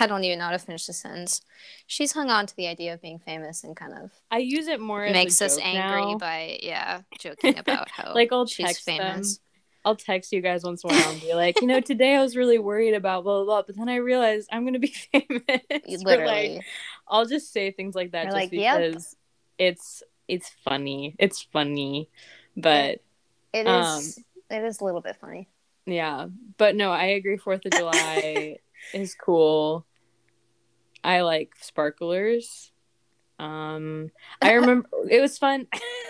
I don't even know how to finish the sentence. She's hung on to the idea of being famous and kind of I use it more as makes a joke us angry now. By yeah joking about how like I'll she's text famous. Them. I'll text you guys once in a while and be like, you know, today I was really worried about blah blah blah, but then I realized I'm gonna be famous. Literally, like, I'll just say things like that You're just like, because yep. it's it's funny. It's funny, but it is um, it is a little bit funny. Yeah, but no, I agree. fourth of July is cool. I like sparklers. Um, I remember it was fun.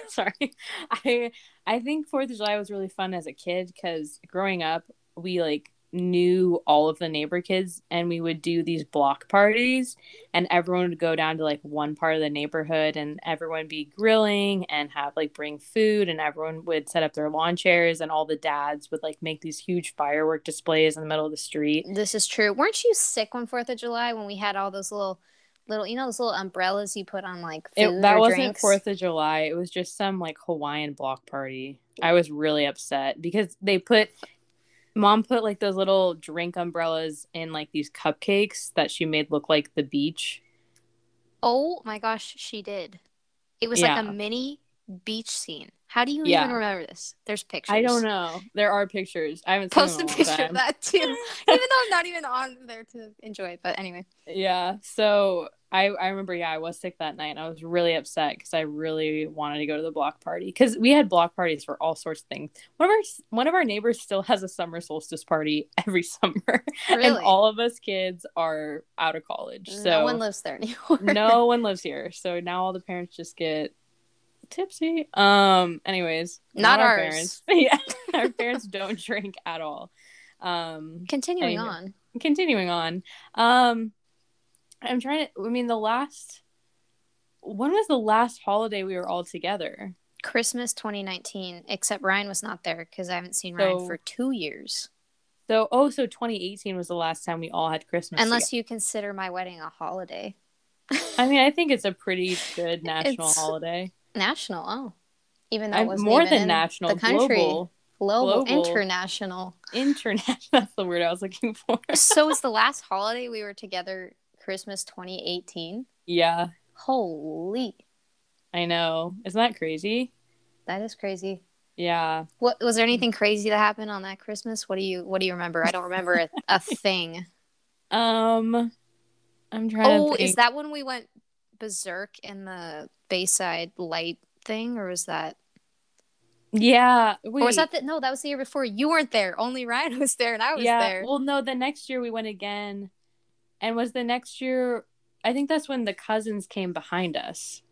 Sorry. I I think fourth of July was really fun as a kid because growing up, we like knew all of the neighbor kids and we would do these block parties and everyone would go down to like one part of the neighborhood and everyone would be grilling and have like bring food and everyone would set up their lawn chairs and all the dads would like make these huge firework displays in the middle of the street. This is true. Weren't you sick on fourth of July when we had all those little little you know those little umbrellas you put on like food it, that or wasn't drinks? fourth of July, it was just some like Hawaiian block party. I was really upset because they put Mom put, like, those little drink umbrellas in, like, these cupcakes that she made look like the beach. Oh, my gosh, she did. It was, yeah. like, a mini beach scene. How do you yeah. even remember this? There's pictures. I don't know. There are pictures. I haven't Post seen them in a long time. Post a picture of that, too. Even though I'm not even on there to enjoy it, but anyway. Yeah, so I, I remember, yeah, I was sick that night, and I was really upset because I really wanted to go to the block party because we had block parties for all sorts of things. One of our one of our neighbors still has a summer solstice party every summer, really? And all of us kids are out of college. So no one lives there anymore. No one lives here, so now all the parents just get tipsy. Um. Anyways, not, not our ours. Parents. Yeah, our parents don't drink at all. Um. Continuing anyway, on. Continuing on. Um. I'm trying to, I mean, the last, when was the last holiday we were all together? Christmas twenty nineteen, except Ryan was not there because I haven't seen so, Ryan for two years. So, oh, so twenty eighteen was the last time we all had Christmas. Unless together. You consider my wedding a holiday. I mean, I think it's a pretty good national holiday. National, oh. Even though it wasn't more even than in national, the country. Global. Global, global, international. International, that's the word I was looking for. So was the last holiday we were together Christmas twenty eighteen. Yeah. Holy. I know. Isn't that crazy? That is crazy. Yeah. What was there anything crazy that happened on that Christmas? What do you What do you remember? I don't remember a, a thing. Um, I'm trying. Oh, to think. Is that when we went berserk in the Bayside light thing, or was that? Yeah. Wait. Or was that the, no, that was the year before. You weren't there. Only Ryan was there and I was yeah. there. Well, no, the next year we went again. And was the next year, I think that's when the cousins came behind us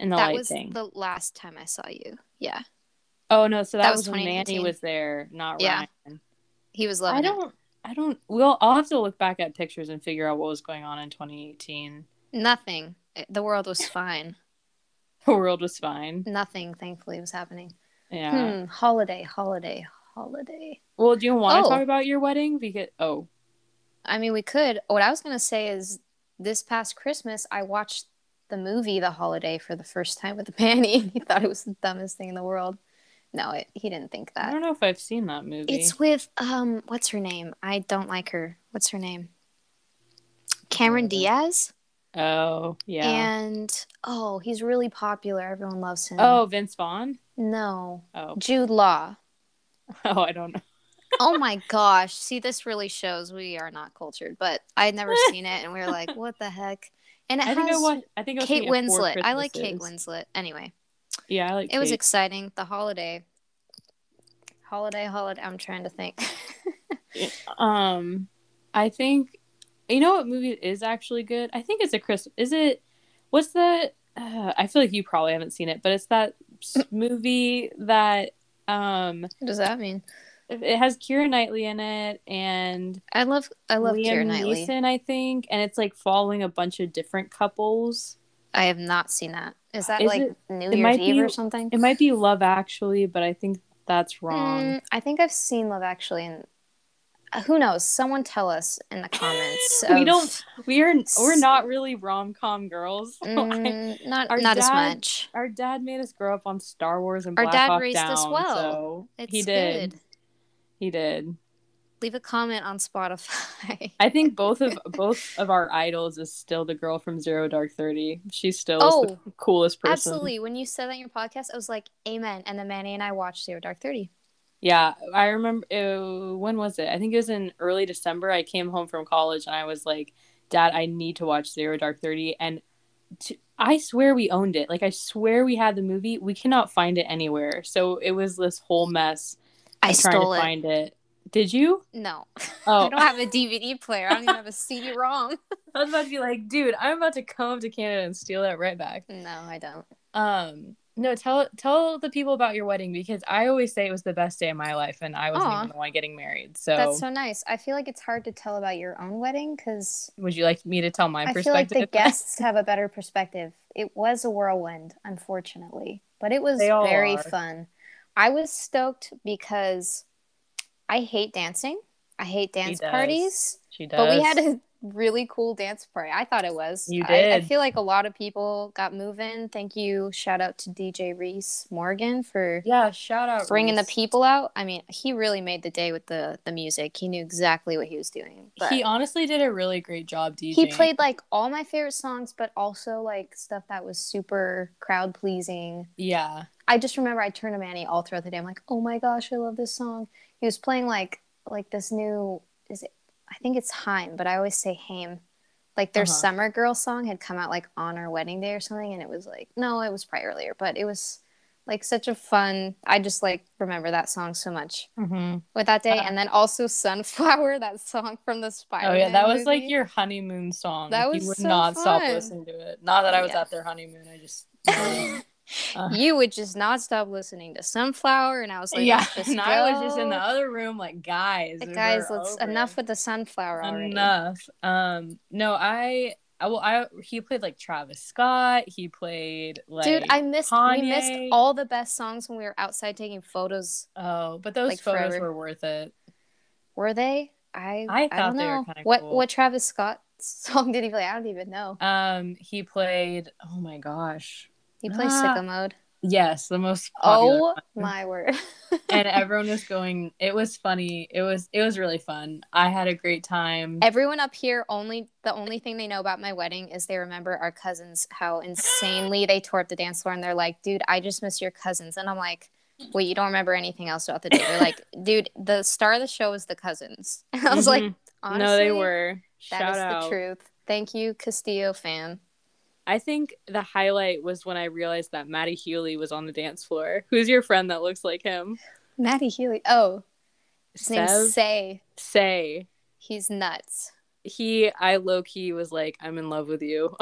in the that light thing. That was the last time I saw you. Yeah. Oh, no. So that, that was, was when Manny was there, not yeah. Ryan. He was loving I don't, it. I don't, we'll, I'll have to look back at pictures and figure out what was going on in twenty eighteen. Nothing. The world was fine. The world was fine. Nothing, thankfully, was happening. Yeah. Hmm. Holiday, holiday, holiday. Well, do you want to oh. talk about your wedding? Because oh. I mean, we could. What I was going to say is this past Christmas, I watched the movie The Holiday for the first time with Manny. He thought it was the dumbest thing in the world. No, it, he didn't think that. I don't know if I've seen that movie. It's with, um, what's her name? I don't like her. What's her name? Cameron Diaz? Oh, yeah. And, oh, he's really popular. Everyone loves him. Oh, Vince Vaughn? No. Oh. Jude Law. Oh, I don't know. Oh my gosh. See, this really shows we are not cultured, but I had never seen it and we were like, what the heck? And it I has think I watched, I think I was Kate Winslet. I like Kate Winslet. Anyway. Yeah, I like it Kate. Was exciting. The holiday. Holiday, holiday. I'm trying to think. um, I think, you know what movie is actually good? I think it's a Christmas. Is it, what's the, uh, I feel like you probably haven't seen it, but it's that movie that. Um, what does that mean? It has Keira Knightley in it, and I love I love Keira Knightley. Neeson, I think, and it's like following a bunch of different couples. I have not seen that. Is that Is like it, New it Year's Eve be, or something? It might be Love Actually, but I think that's wrong. Mm, I think I've seen Love Actually, and who knows? Someone tell us in the comments. we of, don't. We are. We're not really rom com girls. Mm, I, not not dad, as much. Our dad made us grow up on Star Wars and our Black dad Hawk raised Down, us well. So it's he did. Good. He did. Leave a comment on Spotify. I think both of both of our idols is still the girl from Zero Dark Thirty. She's still oh, is the coolest person. Absolutely. When you said that in your podcast, I was like, amen. And then Manny and I watched Zero Dark Thirty. Yeah. I remember. It, when was it? I think it was in early December. I came home from college and I was like, Dad, I need to watch Zero Dark Thirty. And to, I swear we owned it. Like, I swear we had the movie. We cannot find it anywhere. So it was this whole mess. I stole it. Find it. Did you? No. Oh. I don't have a D V D player. I don't even have a C D ROM. I was about to be like, dude, I'm about to come to Canada and steal that right back. No, I don't. Um, no, tell tell the people about your wedding, because I always say it was the best day of my life, and I wasn't Aww. even the one getting married. So that's so nice. I feel like it's hard to tell about your own wedding because. Would you like me to tell my I perspective? I feel like the guests have a better perspective. It was a whirlwind, unfortunately, but it was very are. fun. I was stoked because I hate dancing. I hate dance she does. parties. She does. But we had a really cool dance party. I thought it was. You did. I, I feel like a lot of people got moving. Thank you. Shout out to D J Reese Morgan for yeah, shout out bringing Reese. the people out. I mean, he really made the day with the, the music. He knew exactly what he was doing. But he honestly did a really great job DJing. He played like all my favorite songs, but also like stuff that was super crowd pleasing. Yeah. I just remember I turned to Manny all throughout the day. I'm like, oh my gosh, I love this song. He was playing like like this new is it? I think it's Haim, but I always say Haim. Like their uh-huh. Summer Girl song had come out like on our wedding day or something, and it was like no, it was probably earlier, but it was like such a fun. I just like remember that song so much mm-hmm. with that day, uh-huh. and then also Sunflower, that song from the Spider-Man. Oh yeah, that was movie. like your honeymoon song. That was you would so not fun. Stop listening to it. Not that I was yeah. at their honeymoon, I just. Uh, you would just not stop listening to Sunflower, and I was like, yeah, just and I was just in the other room, like, guys, like, guys, let's enough with the Sunflower already. Enough. Um, no, I, I, well, I, he played like Travis Scott. He played like, dude, I missed. Kanye. We missed all the best songs when we were outside taking photos. Oh, but those like, photos forever. were worth it. Were they? I, I thought I don't they know. were kind of what, cool. What Travis Scott song did he play? I don't even know. Um, he played. Oh my gosh. He plays ah, Sicko Mode. Yes, the most popular. Oh one. my word. And everyone was going, it was funny. It was it was really fun. I had a great time. Everyone up here, only the only thing they know about my wedding is they remember our cousins, how insanely they tore up the dance floor, and they're like, dude, I just miss your cousins. And I'm like, wait, you don't remember anything else about the day. They're like, dude, the star of the show is the cousins. And I was mm-hmm. like, honestly. No, they were. Shout that is out. the truth. Thank you, Castillo fam. I think the highlight was when I realized that Matty Healy was on the dance floor. Who's your friend that looks like him? Matty Healy. Oh. His Sev? name's Say. Say. He's nuts. He, I low-key was like, I'm in love with you.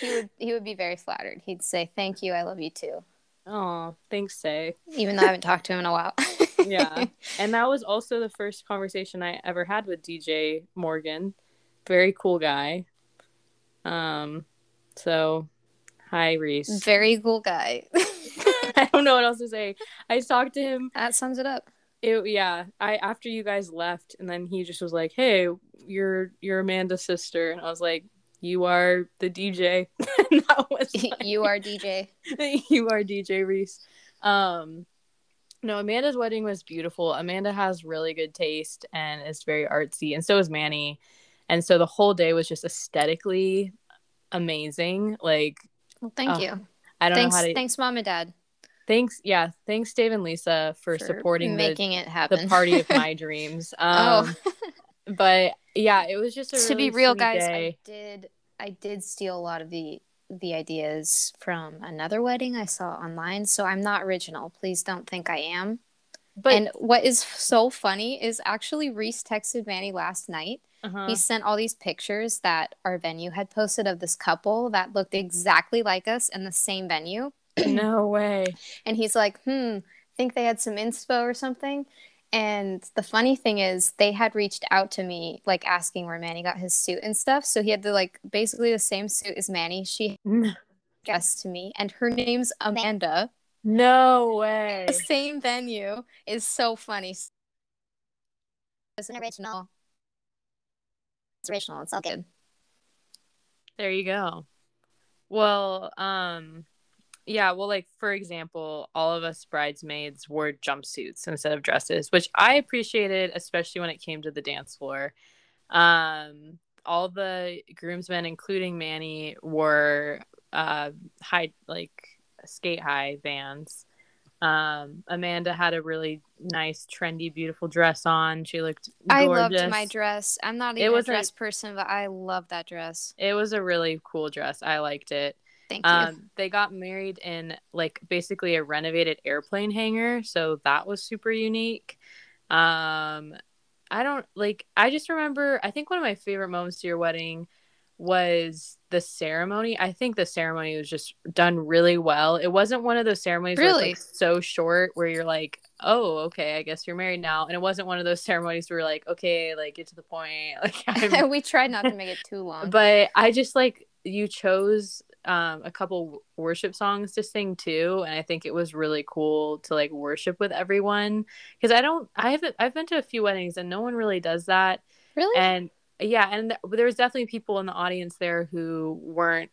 he would he would be very flattered. He'd say, thank you, I love you too. Oh, thanks, Say. Even though I haven't talked to him in a while. Yeah. And that was also the first conversation I ever had with D J Morgan. Very cool guy. Um, so, hi, Reese. Very cool guy. I don't know what else to say. I talked to him. That sums it up. It, yeah, I after you guys left, and then he just was like, "Hey, you're you're Amanda's sister," and I was like, "You are the D J." And that was like, you are D J. You are D J Reese. Um, no, Amanda's wedding was beautiful. Amanda has really good taste and is very artsy, and so is Manny. And so the whole day was just aesthetically amazing. Like, well, thank uh, you. I don't thanks, know how to. Thanks, Mom and Dad. Thanks, yeah, thanks Dave and Lisa for, for supporting making the, it happen. The party of my dreams. Um, oh, but yeah, it was just a to really be real, guys. Day. I did, I did steal a lot of the the ideas from another wedding I saw online, so I'm not original. Please don't think I am. But and what is so funny is actually Reese texted Manny last night. Uh-huh. He sent all these pictures that our venue had posted of this couple that looked exactly like us in the same venue. No way. And he's like, hmm, I think they had some inspo or something. And the funny thing is they had reached out to me, like asking where Manny got his suit and stuff. So he had the, like, basically the same suit as Manny. She guessed to me. And her name's Amanda. No way. The same venue is so funny. It was an original. It's original. It's all good. There you go. Well, um... yeah, well, like, for example, all of us bridesmaids wore jumpsuits instead of dresses, which I appreciated, especially when it came to the dance floor. Um, all the groomsmen, including Manny, wore uh, high, like, skate-high Vans. Um, Amanda had a really nice, trendy, beautiful dress on. She looked gorgeous. I loved my dress. I'm not even a dress a, person, but I love that dress. It was a really cool dress. I liked it. Thank you. Um, they got married in, like, basically a renovated airplane hangar, so that was super unique. Um, I don't, like, I just remember, I think one of my favorite moments to your wedding was the ceremony. I think the ceremony was just done really well. It wasn't one of those ceremonies really? where it's, like, so short where you're like, oh, okay, I guess you're married now. And it wasn't one of those ceremonies where you're like, okay, like, get to the point. Like, we tried not to make it too long. But I just, like, you chose... Um, a couple worship songs to sing too, and I think it was really cool to, like, worship with everyone, because I don't I haven't I've been to a few weddings and no one really does that really and yeah and th- there was definitely people in the audience there who weren't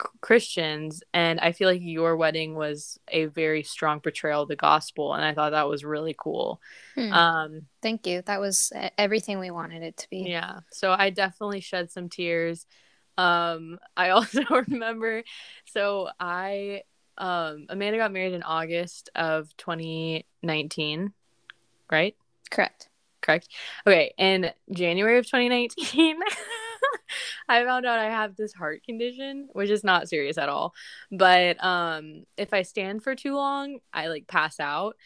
c- Christians, and I feel like your wedding was a very strong portrayal of the gospel, and I thought that was really cool. hmm. Um, thank you. That was everything we wanted it to be. Yeah, so I definitely shed some tears. Um, I also remember, so I, um, Amanda got married in August of twenty nineteen, right? Correct. Correct. Okay. In January of twenty nineteen, I found out I have this heart condition, which is not serious at all. But, um, if I stand for too long, I, like, pass out.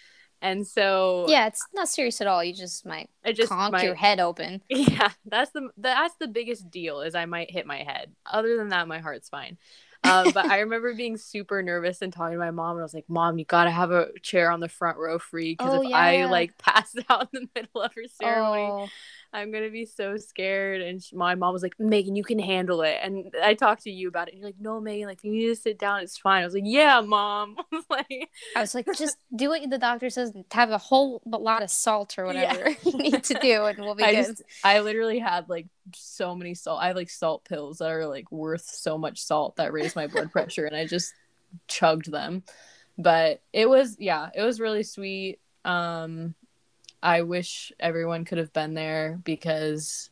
And so, yeah, it's not serious at all. You just might just conk might, your head open. Yeah, that's the that's the biggest deal is I might hit my head. Other than that, my heart's fine. Uh, but I remember being super nervous and talking to my mom, and I was like, "Mom, you gotta have a chair on the front row free, because oh, if yeah. I like pass out in the middle of her ceremony, oh. I'm gonna be so scared." And she, my mom was like, "Megan, you can handle it." And I talked to you about it, and you're like, "No, Megan, like, you need to sit down. It's fine." I was like, "Yeah, Mom." I was like, I was like, "Just do what the doctor says. Have a whole lot of salt or whatever yeah. you need to do, and we'll be I good." Just, I literally had like so many salt. I have like salt pills that are like worth so much salt that raise my blood pressure, and I just chugged them. But it was yeah it was really sweet. um I wish everyone could have been there, because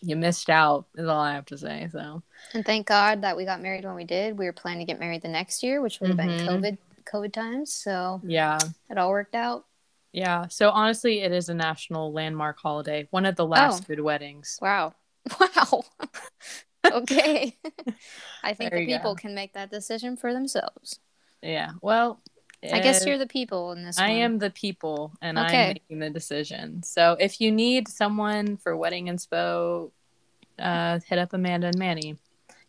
you missed out is all I have to say. So, and thank God that we got married when we did. We were planning to get married the next year, which would have mm-hmm. been COVID COVID times, so yeah, it all worked out. Yeah, so honestly, it is a national landmark holiday, one of the last oh. good weddings. Wow wow Okay. I think the people go. can make that decision for themselves. Yeah. Well, I guess you're the people in this I one. am the people, and okay. I'm making the decision. So if you need someone for Wedding Inspo, uh, hit up Amanda and Manny.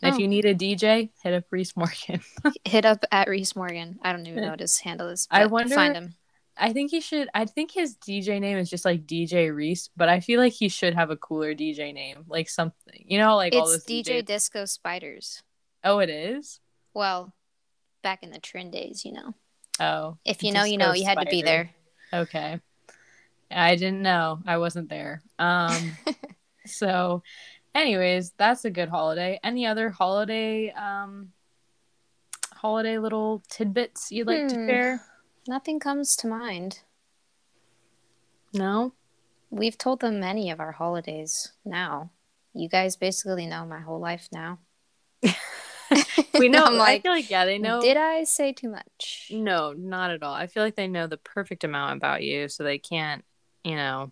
And oh. if you need a D J, hit up Reese Morgan. Hit up at Reese Morgan. I don't even know what his handle is. I wonder. Find him. I think he should. I think his D J name is just like D J Reese, but I feel like he should have a cooler D J name, like something. You know, like it's all those D J D Js. Disco Spiders. Oh, it is? Well, back in the trend days, you know. Oh. If you know, you know, you had to be there. Okay. I didn't know. I wasn't there. Um. So, anyways, that's a good holiday. Any other holiday, um, holiday little tidbits you'd like hmm. to share? Nothing comes to mind. No? We've told them many of our holidays now. You guys basically know my whole life now. We know. I'm like, I feel like, yeah, they know. Did I say too much? No, not at all. I feel like they know the perfect amount about you, so they can't, you know.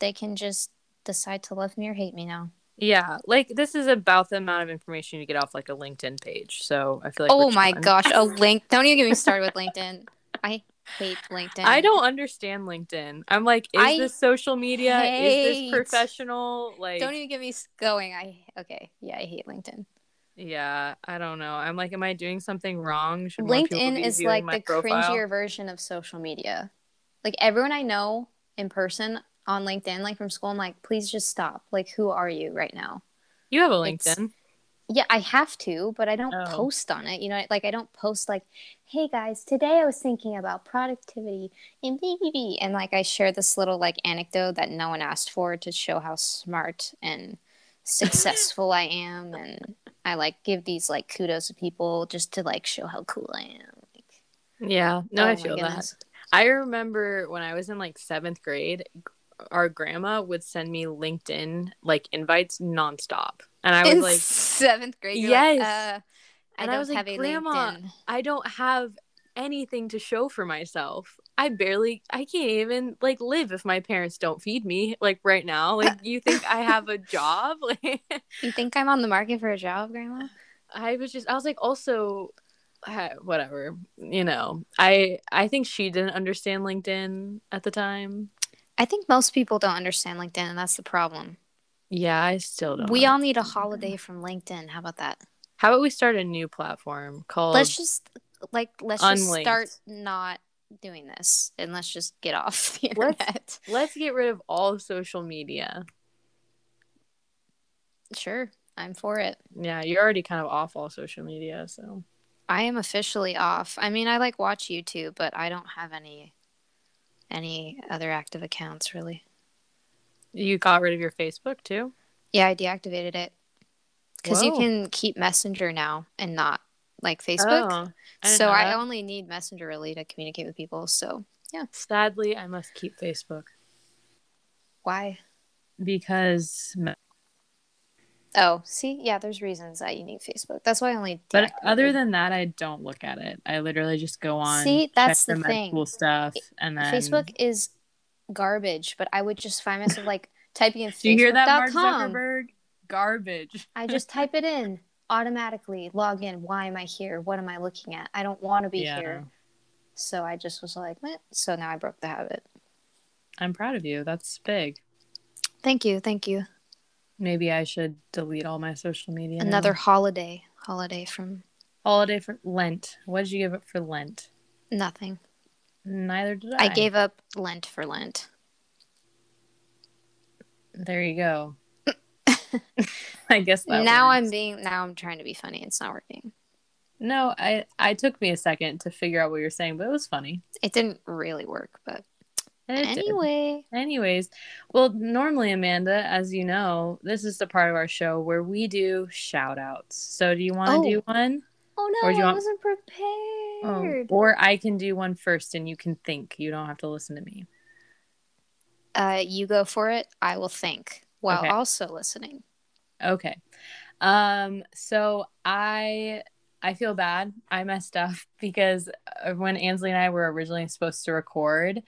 They can just decide to love me or hate me now. Yeah, like, this is about the amount of information you get off, like, a LinkedIn page, so I feel like Oh, my chilling. gosh, a link. Don't even get me started with LinkedIn. I hate LinkedIn. I don't understand LinkedIn. I'm like, is I this social media? Hate. Is this professional? Like, don't even get me going. I Okay, yeah, I hate LinkedIn. Yeah, I don't know. I'm like, am I doing something wrong? Should LinkedIn is like the profile? Cringier version of social media. Like, everyone I know in person on LinkedIn, like from school, I'm like, please just stop. Like, who are you right now? You have a LinkedIn. It's, yeah, I have to, but I don't oh. post on it. You know, like, I don't post like, hey guys, today I was thinking about productivity and B B B. And like, I share this little like anecdote that no one asked for to show how smart and successful I am, and I like give these like kudos to people just to like show how cool I am. Like, yeah, no, oh, I feel goodness. that. I remember when I was in like seventh grade, our grandma would send me LinkedIn like invites nonstop, and I was in like seventh grade. Yes, like, uh, I and don't I was have like, a Grandma, LinkedIn. I don't have anything to show for myself. I barely, I can't even like live if my parents don't feed me like right now. Like, you think I have a job? Like, you think I'm on the market for a job, Grandma? I was just, I was like, also, whatever, you know. I I think she didn't understand LinkedIn at the time. I think most people don't understand LinkedIn, and that's the problem. Yeah, I still don't. We all need a holiday from LinkedIn. How about that? How about we start a new platform called? Let's just like let's Unlinked. just start not doing this, and let's just get off the internet. Let's, let's get rid of all social media. Sure, I'm for it. Yeah, you're already kind of off all social media, so. I am officially off. I mean, I like watch YouTube, but I don't have any. Any other active accounts, really. You got rid of your Facebook, too? Yeah, I deactivated it. Because you can keep Messenger now and not, like, Facebook. Oh, so I only need Messenger, really, to communicate with people. So, yeah. Sadly, I must keep Facebook. Why? Because... Oh, see? Yeah, there's reasons that you need Facebook. That's why I only deactivated. But other than that, I don't look at it. I literally just go on. See, that's the thing. Cool stuff, and then Facebook is garbage, but I would just find myself like typing in facebook dot com. Do you hear that, Mark Zuckerberg? Garbage. I just type it in automatically, log in. Why am I here? What am I looking at? I don't want to be yeah. here. So I just was like, meh. So now I broke the habit. I'm proud of you. That's big. Thank you. Thank you. Maybe I should delete all my social media. Another now. holiday. Holiday from... Holiday for Lent. What did you give up for Lent? Nothing. Neither did I. I gave up Lent for Lent. There you go. I guess that Now works. I'm being... Now I'm trying to be funny. It's not working. No, I... I took me a second to figure out what you were saying, but it was funny. It didn't really work, but... It anyway. Did. Anyways, well, normally, Amanda, as you know, this is the part of our show where we do shout outs. So do you want to oh. do one? Oh, no, I want... wasn't prepared. Oh. Or I can do one first and you can think. You don't have to listen to me. Uh, you go for it. I will think while okay. also listening. Okay. Um. So I... I feel bad. I messed up because when Ansley and I were originally supposed to record...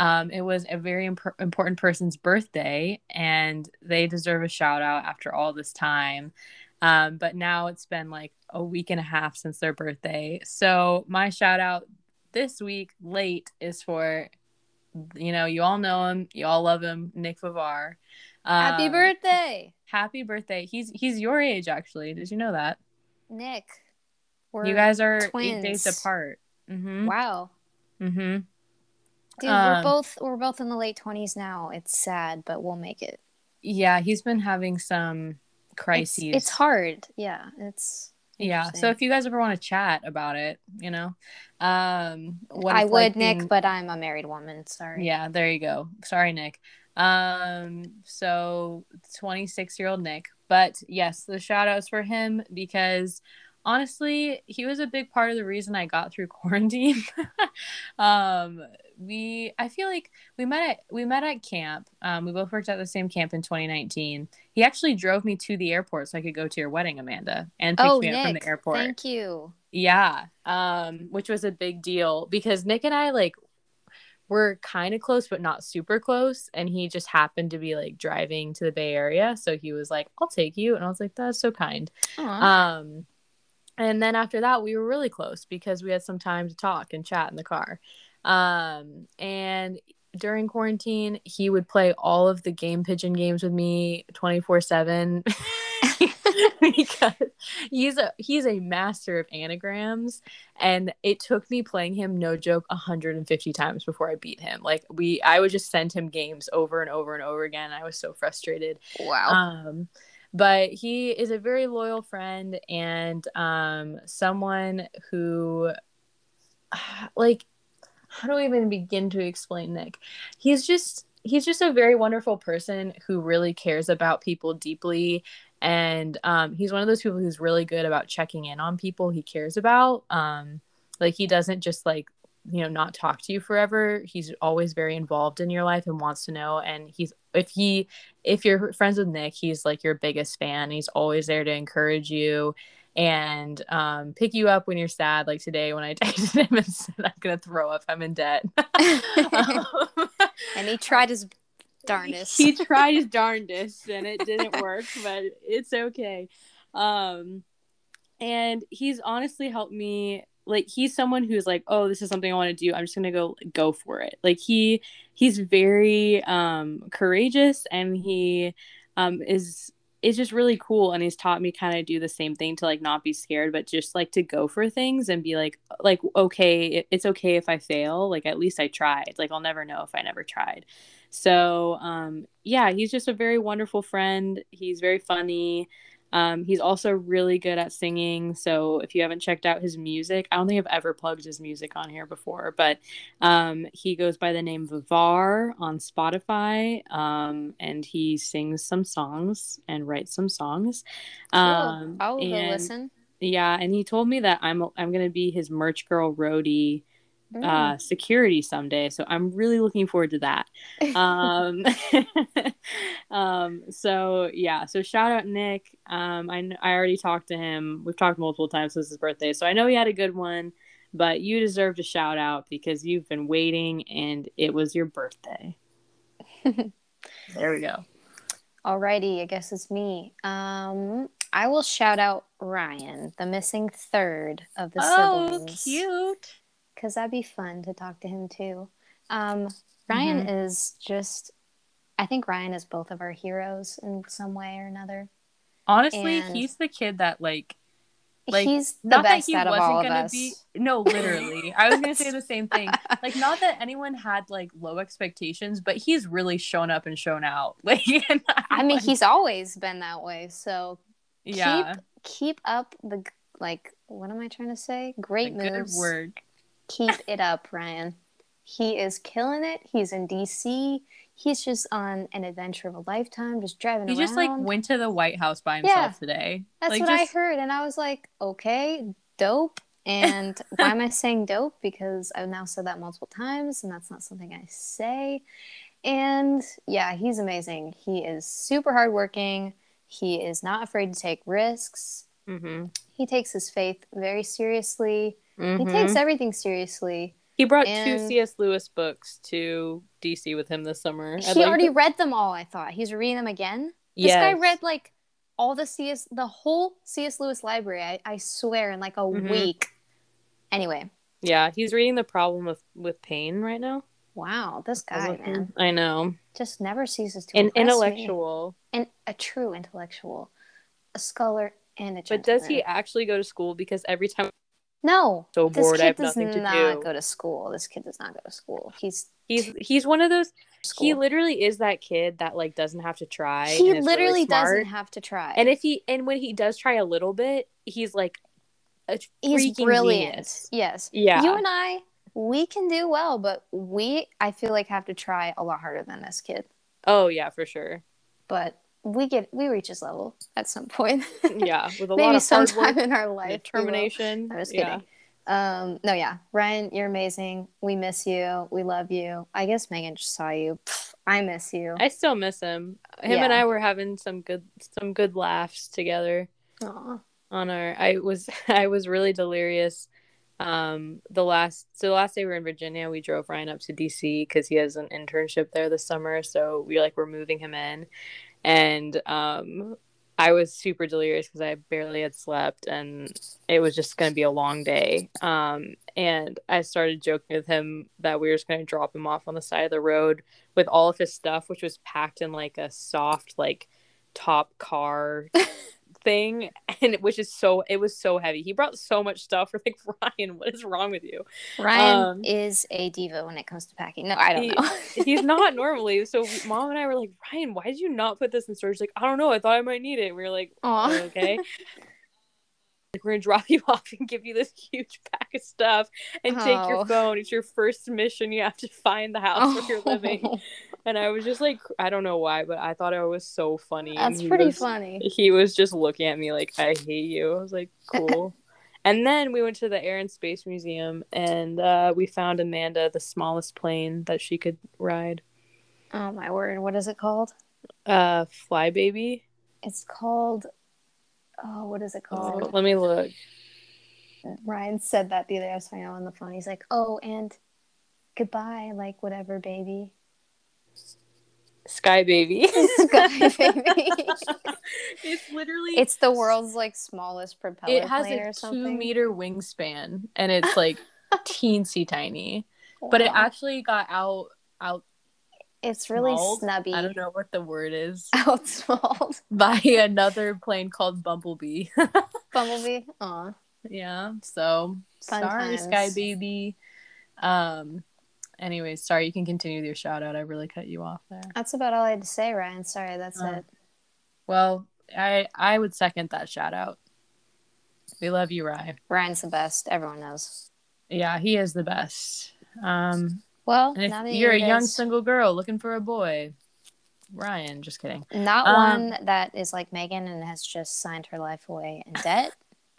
Um, it was a very imp- important person's birthday, and they deserve a shout out after all this time. Um, but now it's been like a week and a half since their birthday. So my shout out this week late is for, you know, you all know him, you all love him, Nick Favre. Um, happy birthday. Happy birthday. He's he's your age, actually. Did you know that? Nick. We're you guys are twins. eight days apart. Mm-hmm. Wow. Mm-hmm. Dude, um, we're both we're both in the late twenties now. It's sad, but we'll make it. Yeah, he's been having some crises. It's, it's hard. Yeah, it's yeah. So if you guys ever want to chat about it, you know, um, what I would like being... Nick, but I'm a married woman. Sorry. Yeah, there you go. Sorry, Nick. Um, so twenty-six year old Nick, but yes, the shout outs for him because. Honestly, he was a big part of the reason I got through quarantine. um, we, I feel like we met at we met at camp. Um, we both worked at the same camp in twenty nineteen. He actually drove me to the airport so I could go to your wedding, Amanda, and picked oh, me Nick, up from the airport. Thank you. Yeah, um, which was a big deal because Nick and I like were kind of close, but not super close. And he just happened to be like driving to the Bay Area, so he was like, "I'll take you," and I was like, "That's so kind." Aww. Um. And then after that, we were really close because we had some time to talk and chat in the car. Um, and during quarantine, he would play all of the game pigeon games with me twenty-four seven because he's a he's a master of anagrams. And it took me playing him, no joke, one hundred fifty times before I beat him. Like we, I would just send him games over and over and over again. I was so frustrated. Wow. Um, But he is a very loyal friend and um, someone who, like, how do I even begin to explain Nick? He's just he's just a very wonderful person who really cares about people deeply. And um, he's one of those people who's really good about checking in on people he cares about. Um, like, he doesn't just, like, you know, not talk to you forever. He's always very involved in your life and wants to know. And he's, if he, if you're friends with Nick, he's like your biggest fan. He's always there to encourage you and um, pick you up when you're sad. Like today when I texted him and said, I'm going to throw up, I'm in debt. um, and he tried his darndest. He tried his darndest and it didn't work, but it's okay. Um, and he's honestly helped me. Like, he's someone who's like, oh, this is something I want to do. I'm just going to go go for it. Like, he he's very um, courageous and he um, is is just really cool. And he's taught me kind of do the same thing to, like, not be scared, but just, like, to go for things and be like, like, okay, it, it's okay if I fail. Like, at least I tried. Like, I'll never know if I never tried. So, um, yeah, he's just a very wonderful friend. He's very funny. Um, he's also really good at singing. So if you haven't checked out his music, I don't think I've ever plugged his music on here before, but um, he goes by the name Vivar on Spotify. Um, and he sings some songs and writes some songs. Um, oh, I'll and, go listen. Yeah. And he told me that I'm, I'm going to be his merch girl roadie. Mm. Uh, security someday, so I'm really looking forward to that. Um, um, so yeah, so shout out Nick. Um, I I already talked to him. We've talked multiple times since his birthday, so I know he had a good one. But you deserve a shout out because you've been waiting, and it was your birthday. There we go. Alrighty, I guess it's me. Um, I will shout out Ryan, the missing third of the oh, siblings. Oh, cute. Because that'd be fun to talk to him too. Um, Ryan mm-hmm. is just, I think Ryan is both of our heroes in some way or another. Honestly, and he's the kid that like, like he's the not best that he out wasn't of all gonna of us. Be, no, literally, I was gonna say the same thing. Like, not that anyone had like low expectations, but he's really shown up and shown out. Like, and I mean, like, he's always been that way. So yeah, keep, keep up the like. What am I trying to say? Great the moves. Good word. Keep it up, Ryan. He is killing it. He's in D C. He's just on an adventure of a lifetime, just driving he around. He just, like, went to the White House by himself yeah, today. That's like, what just... I heard. And I was like, okay, dope. And why am I saying dope? Because I've now said that multiple times, and that's not something I say. And, yeah, he's amazing. He is super hardworking. He is not afraid to take risks. Mm-hmm. He takes his faith very seriously. Mm-hmm. He takes everything seriously. He brought and two C S. Lewis books to D C with him this summer. He already read them all, I thought. He's reading them again? Yes. This guy read, like, all the C S, the whole C S. Lewis library, I, I swear, in like a mm-hmm. week. Anyway. Yeah, he's reading The Problem with, with Pain right now. Wow, this guy, I man. I know. Just never ceases to impress me. An intellectual. And a true intellectual. A scholar and a gentleman. But does he actually go to school? Because every time... No, so bored, I have nothing to do. This kid does not go to school. This kid does not go to school. He's he's he's one of those. School. He literally is that kid that like doesn't have to try. He and is literally really smart. doesn't have to try. And if he and when he does try a little bit, he's like a he's freaking brilliant. Genius. Yes, yeah. You and I, we can do well, but we I feel like have to try a lot harder than this kid. Oh yeah, for sure. But we get we reach his level at some point. Yeah, with a maybe lot of sometime in our life, determination. I'm just kidding. Yeah. Um, no, yeah, Ryan, you're amazing. We miss you. We love you. I guess Megan just saw you. Pfft, I miss you. I still miss him. Him yeah. and I were having some good some good laughs together. Aww. On our, I was I was really delirious. Um, the last so the last day we were in Virginia, we drove Ryan up to D C because he has an internship there this summer. So we like we're moving him in. And um, I was super delirious because I barely had slept and it was just going to be a long day. Um, and I started joking with him that we were just going to drop him off on the side of the road with all of his stuff, which was packed in like a soft, like top car thing. And it was just so, it was so heavy. He brought so much stuff. We're like, Ryan, what is wrong with you? Ryan um, is a diva when it comes to packing. No, I don't he, know. He's not normally. So Mom and I were like, Ryan, why did you not put this in storage? Like, I don't know. I thought I might need it. We were like, Aww. okay. Like, we're going to drop you off and give you this huge pack of stuff and oh. take your phone. It's your first mission. You have to find the house oh. where you're living. And I was just like, I don't know why, but I thought it was so funny. That's pretty was, funny. He was just looking at me like, I hate you. I was like, cool. And then we went to the Air and Space Museum and uh, we found Amanda, the smallest plane that she could ride. Oh, my word. What is it called? Uh, Fly Baby. It's called... Oh, what is it called? Let me look. Ryan said that the other day. I was talking on the phone. He's like, oh, and goodbye, like whatever, baby. Sky Baby. Sky Baby. It's literally... It's the world's, like, smallest propeller plane or something. It has a two-meter wingspan, and it's, like, teensy tiny. Wow. But it actually got out... out. It's really smalled. snubby. I don't know what the word is. Outsmalled by another plane called Bumblebee. Bumblebee. Aw. Yeah. So Fun sorry, times. Sky Baby. Um. Anyways, sorry. You can continue with your shout out. I really cut you off there. That's about all I had to say, Ryan. Sorry. That's uh, it. Well, I I would second that shout out. We love you, Ryan. Ryan's the best. Everyone knows. Yeah, he is the best. Um. Well, and if now that you're you guys... a young single girl looking for a boy, Ryan, just kidding. Not um, one that is like Megan and has just signed her life away in debt,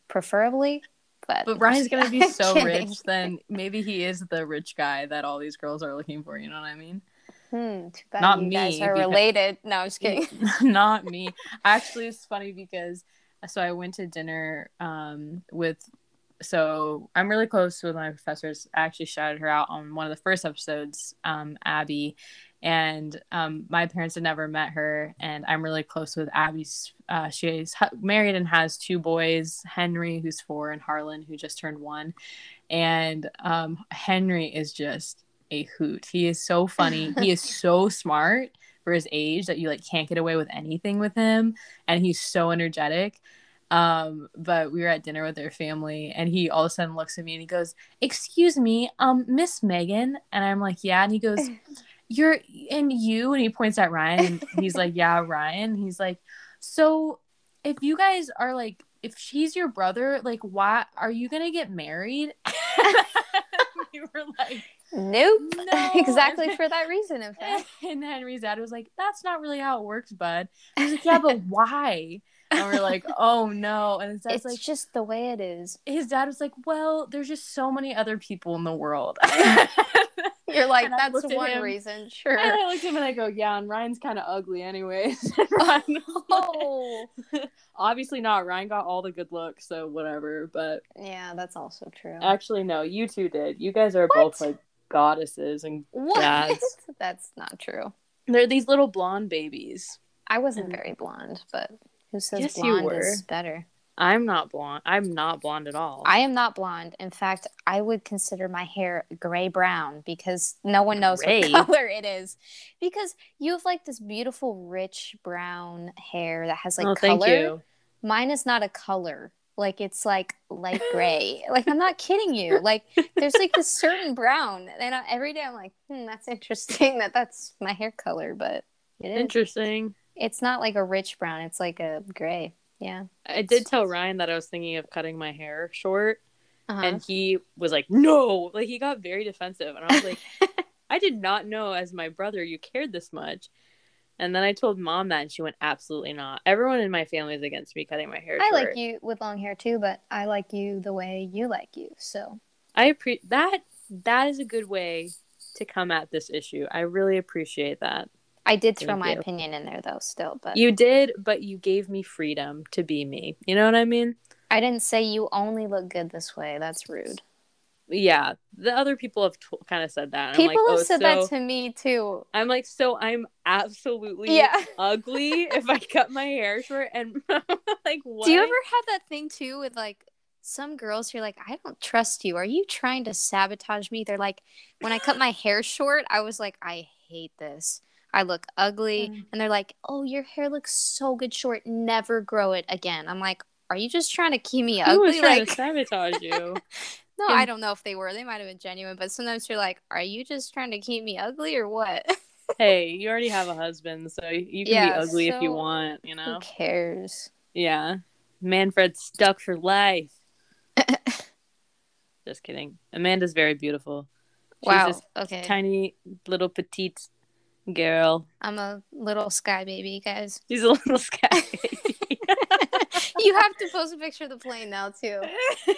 preferably. But, but Ryan's going to be so kidding. rich, then maybe he is the rich guy that all these girls are looking for. You know what I mean? Hmm, too bad not you me, guys are related. No, I'm just kidding. Not me. Actually, it's funny because so I went to dinner um, with So I'm really close with my professors. I actually shouted her out on one of the first episodes, um, Abby. And um, my parents had never met her. And I'm really close with Abby. Uh, she's married and has two boys, Henry, who's four, and Harlan, who just turned one. And um, Henry is just a hoot. He is so funny. He is so smart for his age that you like can't get away with anything with him. And he's so energetic. Um, but we were at dinner with their family and he all of a sudden looks at me and he goes, excuse me, um, Miss Megan. And I'm like, yeah. And he goes, you're and you, and he points at Ryan and he's like, yeah, Ryan. He's like, so if you guys are like, if she's your brother, like, why are you going to get married? We were like, nope. No. Exactly for that reason. In fact. And Henry's dad was like, that's not really how it works, bud. I was like, yeah, but why? And we're like, oh no. And his dad's it's like, just the way it is. His dad was like, well, there's just so many other people in the world. You're like, that's one him, reason. Sure. And I looked at him and I go, yeah, and Ryan's kind of ugly anyways. Oh. Like, obviously not. Ryan got all the good looks, so whatever. But yeah, that's also true. Actually, no, you two did. You guys are what? both like goddesses and what? dads. That's not true. They're these little blonde babies. I wasn't and- very blonde, but Who says yes, blonde is better? I'm not blonde. I'm not blonde at all. I am not blonde. In fact, I would consider my hair gray-brown because no one knows gray. What color it is. Because you have, like, this beautiful, rich brown hair that has, like, oh, color. Thank you. Mine is not a color. Like, it's, like, light gray. Like, I'm not kidding you. Like, there's, like, this certain brown. And I, every day I'm like, hmm, that's interesting that that's my hair color. But it is. Interesting. It's not, like, a rich brown. It's, like, a gray. Yeah. I did tell Ryan that I was thinking of cutting my hair short, uh-huh. and he was like, no. Like, he got very defensive, and I was like, I did not know as my brother you cared this much. And then I told Mom that, and she went, absolutely not. Everyone in my family is against me cutting my hair short. I like you with long hair, too, but I like you the way you like you, so. I appreciate that. That is a good way to come at this issue. I really appreciate that. I did throw my opinion in there, though, still. But you did, but you gave me freedom to be me. You know what I mean? I didn't say you only look good this way. That's rude. Yeah. The other people have t- kind of said that. People I'm like, have oh, said so... that to me, too. I'm like, so I'm absolutely yeah. ugly if I cut my hair short. And like, what? Do you ever have that thing, too, with, like, some girls who are like, I don't trust you. Are you trying to sabotage me? They're like, when I cut my hair short, I was like, I hate this. I look ugly. Mm. And they're like, oh, your hair looks so good short. Never grow it again. I'm like, are you just trying to keep me ugly? Who was trying like... to sabotage you? No, yeah. I don't know if they were. They might have been genuine. But sometimes you're like, are you just trying to keep me ugly or what? Hey, you already have a husband, so you can yeah, be ugly so if you want, you know? Who cares? Yeah. Manfred's stuck for life. Just kidding. Amanda's very beautiful. She's wow. Just okay. Tiny little petite girl. I'm a little sky baby, guys. She's a little sky baby. You have to post a picture of the plane now, too.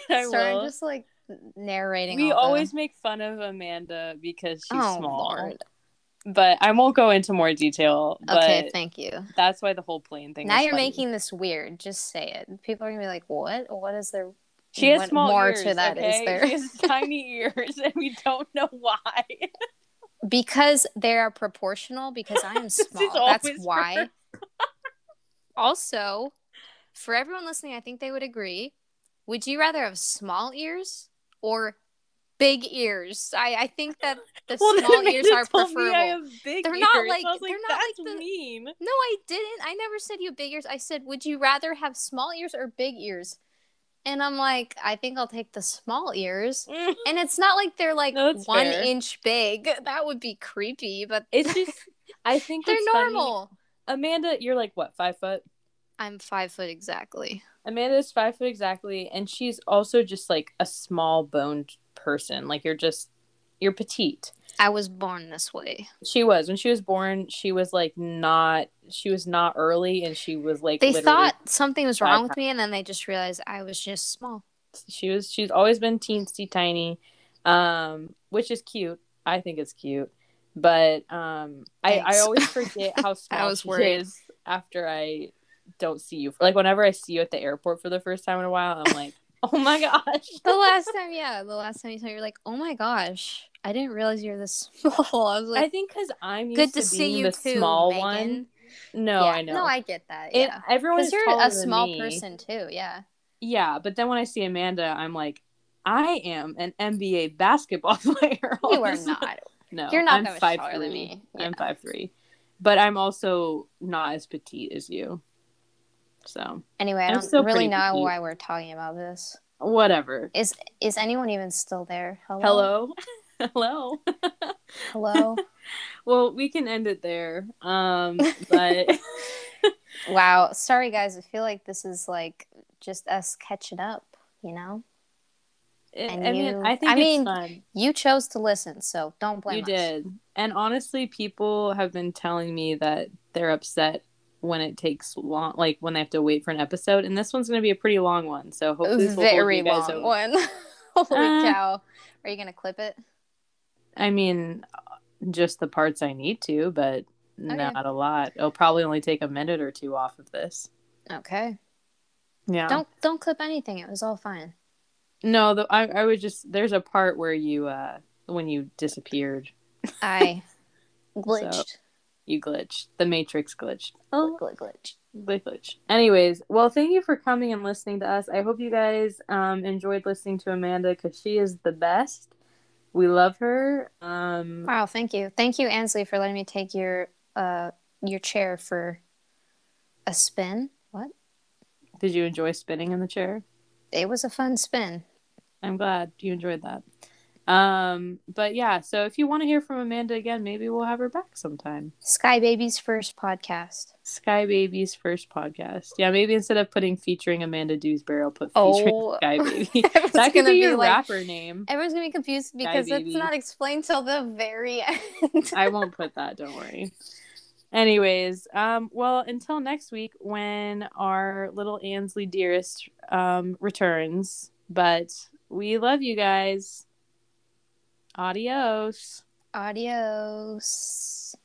I Sorry, will. I'm just like narrating. We all always the... make fun of Amanda because she's oh, small. Lord. But I won't go into more detail. But okay, thank you. That's why the whole plane thing. Now is you're funny. Making this weird. Just say it. People are gonna be like, "What? What is there?" She has what small more ears. To that okay? is there? She has tiny ears, and we don't know why. Because they are proportional, because I am small. That's why. Also, for everyone listening, I think they would agree. Would you rather have small ears or big ears? I, I think that the well, small ears are preferable. I have big they're not ears. Like they're like, not that's like the mean. No, I didn't. I never said you have big ears. I said, would you rather have small ears or big ears? And I'm like, I think I'll take the small ears. Mm. And it's not like they're like no, one fair. Inch big. That would be creepy, but it's just, I think they're normal. Funny. Amanda, you're like, what, five foot? I'm five foot exactly. Amanda is five foot exactly. And she's also just like a small boned person. Like you're just, you're petite. I was born this way. She was. When she was born, she was like not, she was not early, and she was like, they thought something was wrong with me, and then they just realized I was just small. She was, she's always been teensy tiny, um, which is cute. I think it's cute. But um, I, I always forget how small I was worried. She is after I don't see you. Like whenever I see you at the airport for the first time in a while, I'm like, oh my gosh. The last time, yeah, the last time you saw you were like, oh my gosh. I didn't realize you were this small. I was like, I think because I'm used good to, to being see you the too, small Megan. One. No, yeah. I know. No, I get that. Yeah, it, everyone is you're taller a small than me. Person too. Yeah. Yeah, but then when I see Amanda, I'm like, I am an N B A basketball player. You are not. No, you're not. I'm five taller three. Than me. Yeah. I'm five three, but I'm also not as petite as you. So anyway, I don't really know petite. Why we're talking about this. Whatever. Is is anyone even still there? Hello. Hello. Hello. Hello. Well, we can end it there. Um, but wow. Sorry, guys. I feel like this is like just us catching up, you know? It, and I you, mean, I think I it's mean, fun. You chose to listen, so don't blame you us. You did. And honestly, people have been telling me that they're upset when it takes long, like when they have to wait for an episode. And this one's going to be a pretty long one. So hopefully this will hold you guys over. Very long one. Holy uh, cow. Are you going to clip it? I mean, just the parts I need to, but okay. Not a lot. It'll probably only take a minute or two off of this. Okay. Yeah. Don't don't clip anything. It was all fine. No, the, I I was just there's a part where you uh when you disappeared. I glitched. So you glitched. The Matrix glitched. Oh, glitch. Glitch. Anyways, well, thank you for coming and listening to us. I hope you guys um enjoyed listening to Amanda, because she is the best. We love her. Um, wow, thank you. Thank you, Ansley, for letting me take your uh your chair for a spin. What? Did you enjoy spinning in the chair? It was a fun spin. I'm glad you enjoyed that. Um, but yeah, so if you want to hear from Amanda again, maybe we'll have her back sometime. Sky Baby's first podcast. Sky Baby's first podcast. Yeah, maybe instead of putting featuring Amanda Dewsbury, I'll put featuring oh, Sky Baby. That could be your like, rapper name. Everyone's going to be confused because it's not explained till the very end. I won't put that, don't worry. Anyways, um, well, until next week when our little Ansley dearest um, returns. But we love you guys. Adios. Adios.